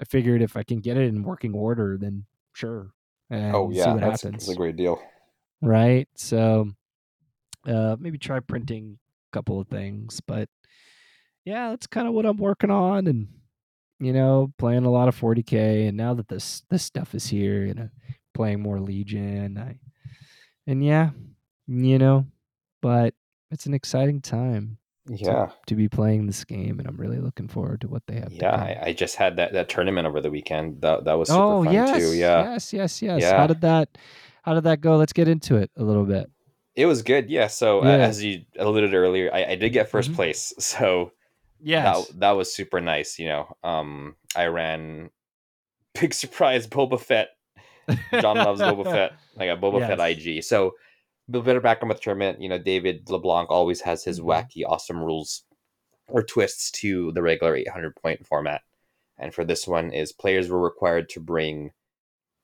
I figured if I can get it in working order, then sure. And see what happens. That's a great deal. Right. So maybe try printing a couple of things. But yeah, that's kind of what I'm working on, and you know, playing a lot of 40K. And now that this stuff is here, and you know, playing more Legion, but it's an exciting time. Yeah, to be playing this game, and I'm really looking forward to what they have. Yeah, I just had that tournament over the weekend. That was super fun too. Yeah, yes. Yeah. How did that go? Let's get into it a little bit. It was good. Yeah. So as you alluded earlier, I did get first place. So yeah, that was super nice. You know, I ran big surprise Boba Fett. John loves Boba Fett. I got Boba Fett IG. So. A bit of background with the tournament, you know, David LeBlanc always has his wacky, awesome rules or twists to the regular 800-point format. And for this one is players were required to bring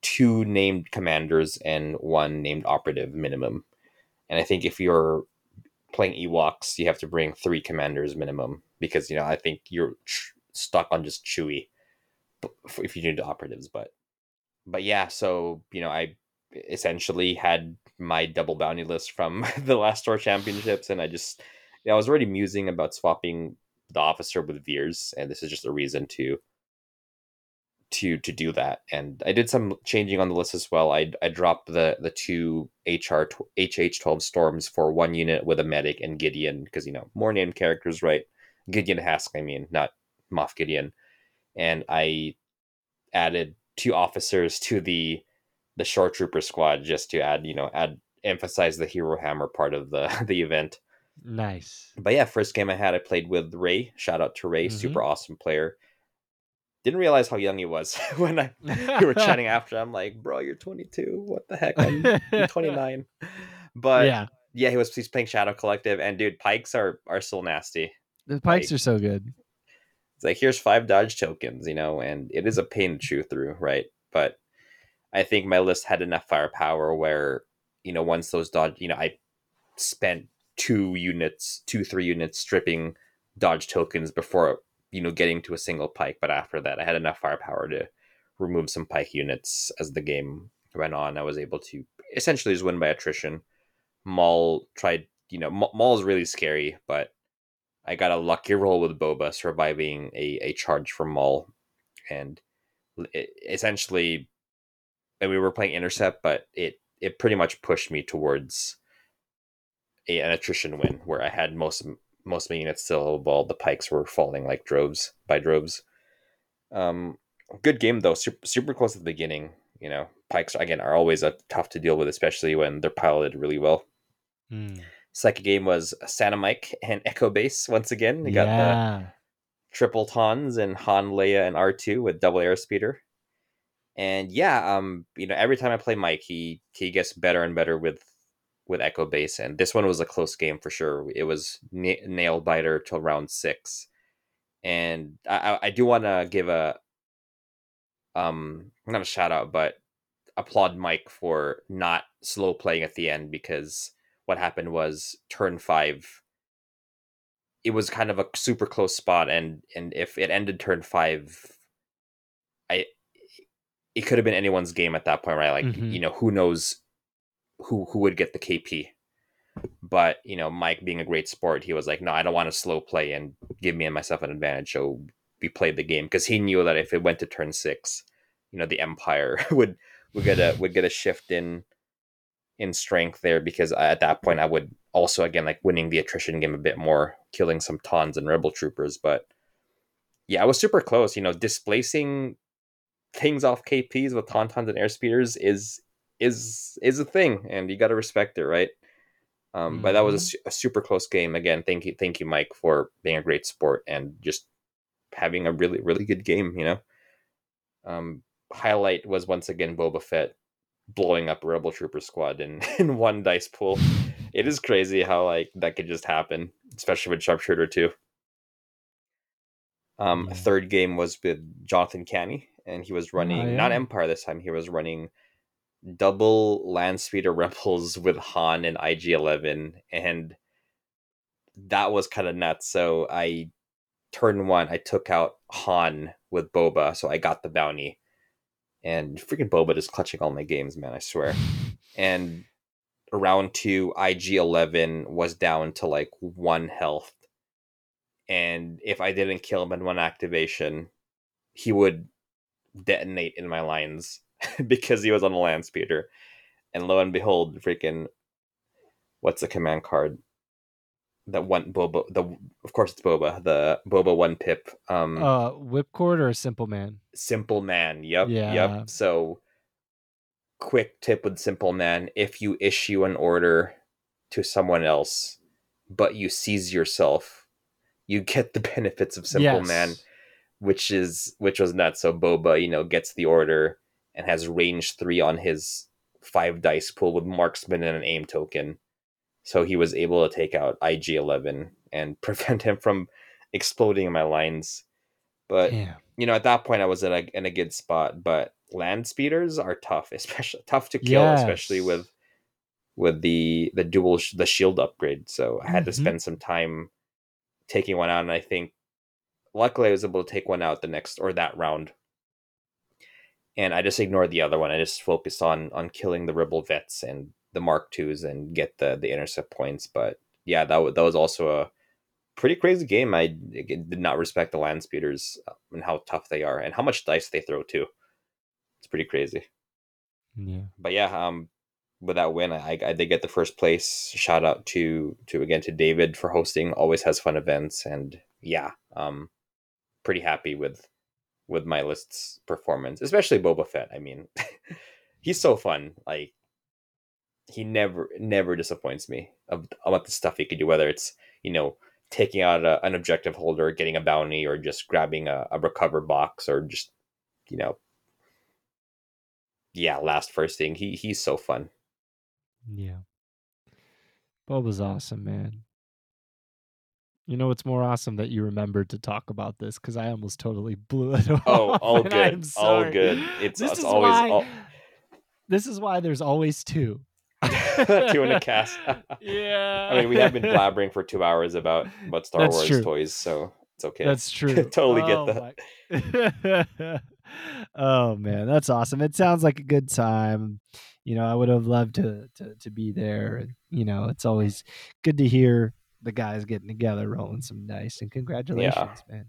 2 named commanders and 1 named operative minimum. And I think if you're playing Ewoks, you have to bring 3 commanders minimum because, you know, I think you're stuck on just Chewy if you need operatives. But yeah, so, you know, I essentially had my double bounty list from the last store championships, and I was already musing about swapping the officer with Veers, and this is just a reason to do that. And I did some changing on the list as well. I dropped the 2 HH12 storms for 1 unit with a medic and Gideon, because you know, more named characters, right? Gideon Hask, I mean, not Moff Gideon. And I added 2 officers to the shore trooper squad just to emphasize the hero hammer part of the event. Nice. But yeah, first game I played with Ray. Shout out to Ray, super awesome player. Didn't realize how young he was when we were chatting after. I'm like, bro, you're 22. What the heck? I'm 29. But yeah, he's playing Shadow Collective, and dude, pikes are still nasty. The pikes are so good. It's like, here's 5 dodge tokens, you know, and it is a pain to chew through, right? But I think my list had enough firepower where, you know, once those dodge, you know, I spent 2-3 units stripping dodge tokens before, you know, getting to a single pike. But after that, I had enough firepower to remove some pike units as the game went on. I was able to essentially just win by attrition. Maul is really scary, but I got a lucky roll with Boba surviving a charge from Maul. And essentially... And we were playing intercept, but it pretty much pushed me towards an attrition win where I had most of my units still while the pikes were falling like droves. Good game though, super close at the beginning. You know, pikes again are always tough to deal with, especially when they're piloted really well. Second game was Santa Mike and Echo Base once again. We got the triple Tons and Han, Leia, and R2 with double airspeeder. And yeah, you know, every time I play Mike, he gets better and better with Echo Base, and this one was a close game for sure. It was nail biter till round 6, and I do want to give a not a shout out, but applaud Mike for not slow playing at the end, because what happened was turn 5. It was kind of a super close spot, and if it ended turn 5, it could have been anyone's game at that point, right? Like, you know, who knows who would get the KP. But, you know, Mike being a great sport, he was like, no, I don't want to slow play and give me and myself an advantage. So we played the game because he knew that if it went to turn 6, you know, the Empire would get a shift in strength there, because at that point I would also, again, like winning the attrition game a bit more, killing some Tons and rebel troopers. But yeah, I was super close, you know, displacing things off KPs with Tauntauns and airspeeders is a thing, and you got to respect it, right? But that was a super close game. Again, thank you, Mike, for being a great sport and just having a really, really good game, you know? Highlight was once again Boba Fett blowing up a Rebel Trooper squad in one dice pool. It is crazy how like that could just happen, especially with Sharpshooter 2. Third game was with Jonathan Canny, and he was running not Empire this time. He was running double Landspeeder Rebels with Han and IG-11, and that was kind of nuts. So I turn one, I took out Han with Boba, so I got the bounty. And freaking Boba is clutching all my games, man, I swear. And round two, IG-11 was down to like one health. And if I didn't kill him in one activation, he would detonate in my lines because he was on the land speeder. And lo and behold, freaking what's the command card that one Boba? Of course it's Boba. The Boba one pip. Whipcord or Simple Man? Simple Man. Yep. Yeah. Yep. So, quick tip with Simple Man: if you issue an order to someone else, but you seize yourself, you get the benefits of Simple Man, which was nuts. So Boba, gets the order and has range 3 on his 5 dice pool with marksman and an aim token. So he was able to take out IG-11 and prevent him from exploding in my lines. But, at that point I was in a good spot. But land speeders are tough, especially tough to kill, especially with the dual the shield upgrade. So I had to spend some time taking one out. And I think luckily I was able to take one out that round. And I just ignored the other one. I just focused on killing the rebel vets and the Mark IIs and get the intercept points. But yeah, that was also a pretty crazy game. I did not respect the land speeders and how tough they are and how much dice they throw too. It's pretty crazy. Yeah. But yeah, with that win, I did get the first place. Shout out to David for hosting. Always has fun events, and yeah, pretty happy with my list's performance, especially Boba Fett. I mean, he's so fun. Like, he never disappoints me about the stuff he could do, whether it's, taking out an objective holder, getting a bounty, or just grabbing a recover box, or just, last first thing. He's so fun. Yeah. Boba's awesome, man. It's more awesome that you remembered to talk about this, because I almost totally blew it off. Oh, all good. All good. It's always why, this is why there's always two. Two in a cast. Yeah. I mean, we have been blabbering for 2 hours about Star Wars toys, so it's okay. That's true. Totally get that. Oh man, that's awesome. It sounds like a good time. I would have loved to be there. It's always good to hear the guys getting together, rolling some dice, and congratulations, man.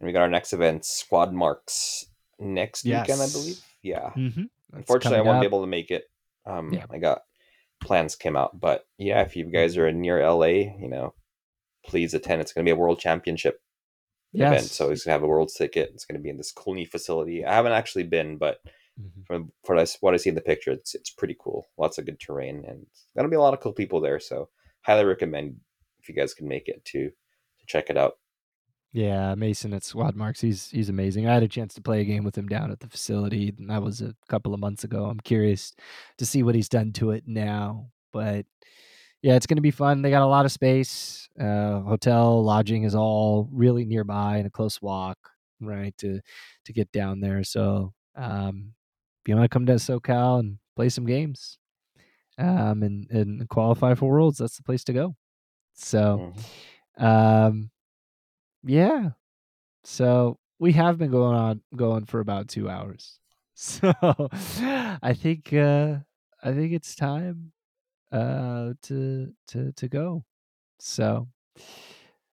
And we got our next event, Squad Marks, next weekend, I believe. Yeah. Mm-hmm. Unfortunately, I won't be able to make it. I got plans came out, but yeah, if you guys are near LA, please attend. It's going to be a world championship event. So he's going to have a world's ticket. It's going to be in this cool new facility. I haven't actually been, but from what I see in the picture, it's pretty cool. Lots of good terrain, and there'll be a lot of cool people there. So highly recommend if you guys can make it to check it out. Yeah, Mason at Squad Marks, he's amazing. I had a chance to play a game with him down at the facility, and that was a couple of months ago. I'm curious to see what he's done to it now, but yeah, it's going to be fun. They got a lot of space. Hotel, lodging is all really nearby and a close walk, right, to get down there. So if you want to come to SoCal and play some games and qualify for Worlds, that's the place to go. So, yeah. So we have been going for about 2 hours. So I think it's time to go. So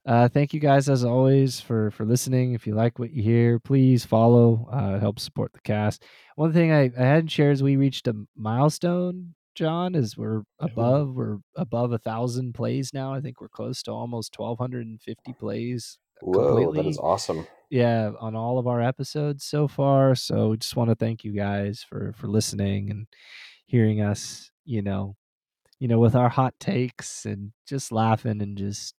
thank you guys as always for listening. If you like what you hear, please follow, help support the cast. One thing I hadn't shared is we reached a milestone, John, is we're above 1,000 plays now. I think we're close to almost 1,250 plays. Whoa, completely. That is awesome. Yeah, on all of our episodes so far. So we just want to thank you guys for listening and hearing us, with our hot takes and just laughing and just,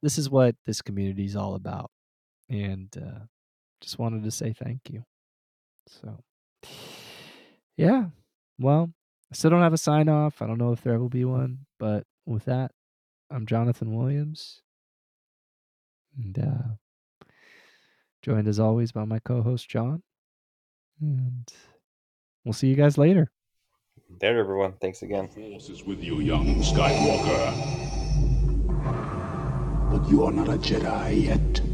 this is what this community is all about. And just wanted to say thank you. So, yeah, well, I still don't have a sign off. I don't know if there will be one, but with that, I'm Jonathan Williams, and joined as always by my co-host John, and we'll see you guys later. There, everyone. Thanks again. Force is with you, young Skywalker. But you are not a Jedi yet.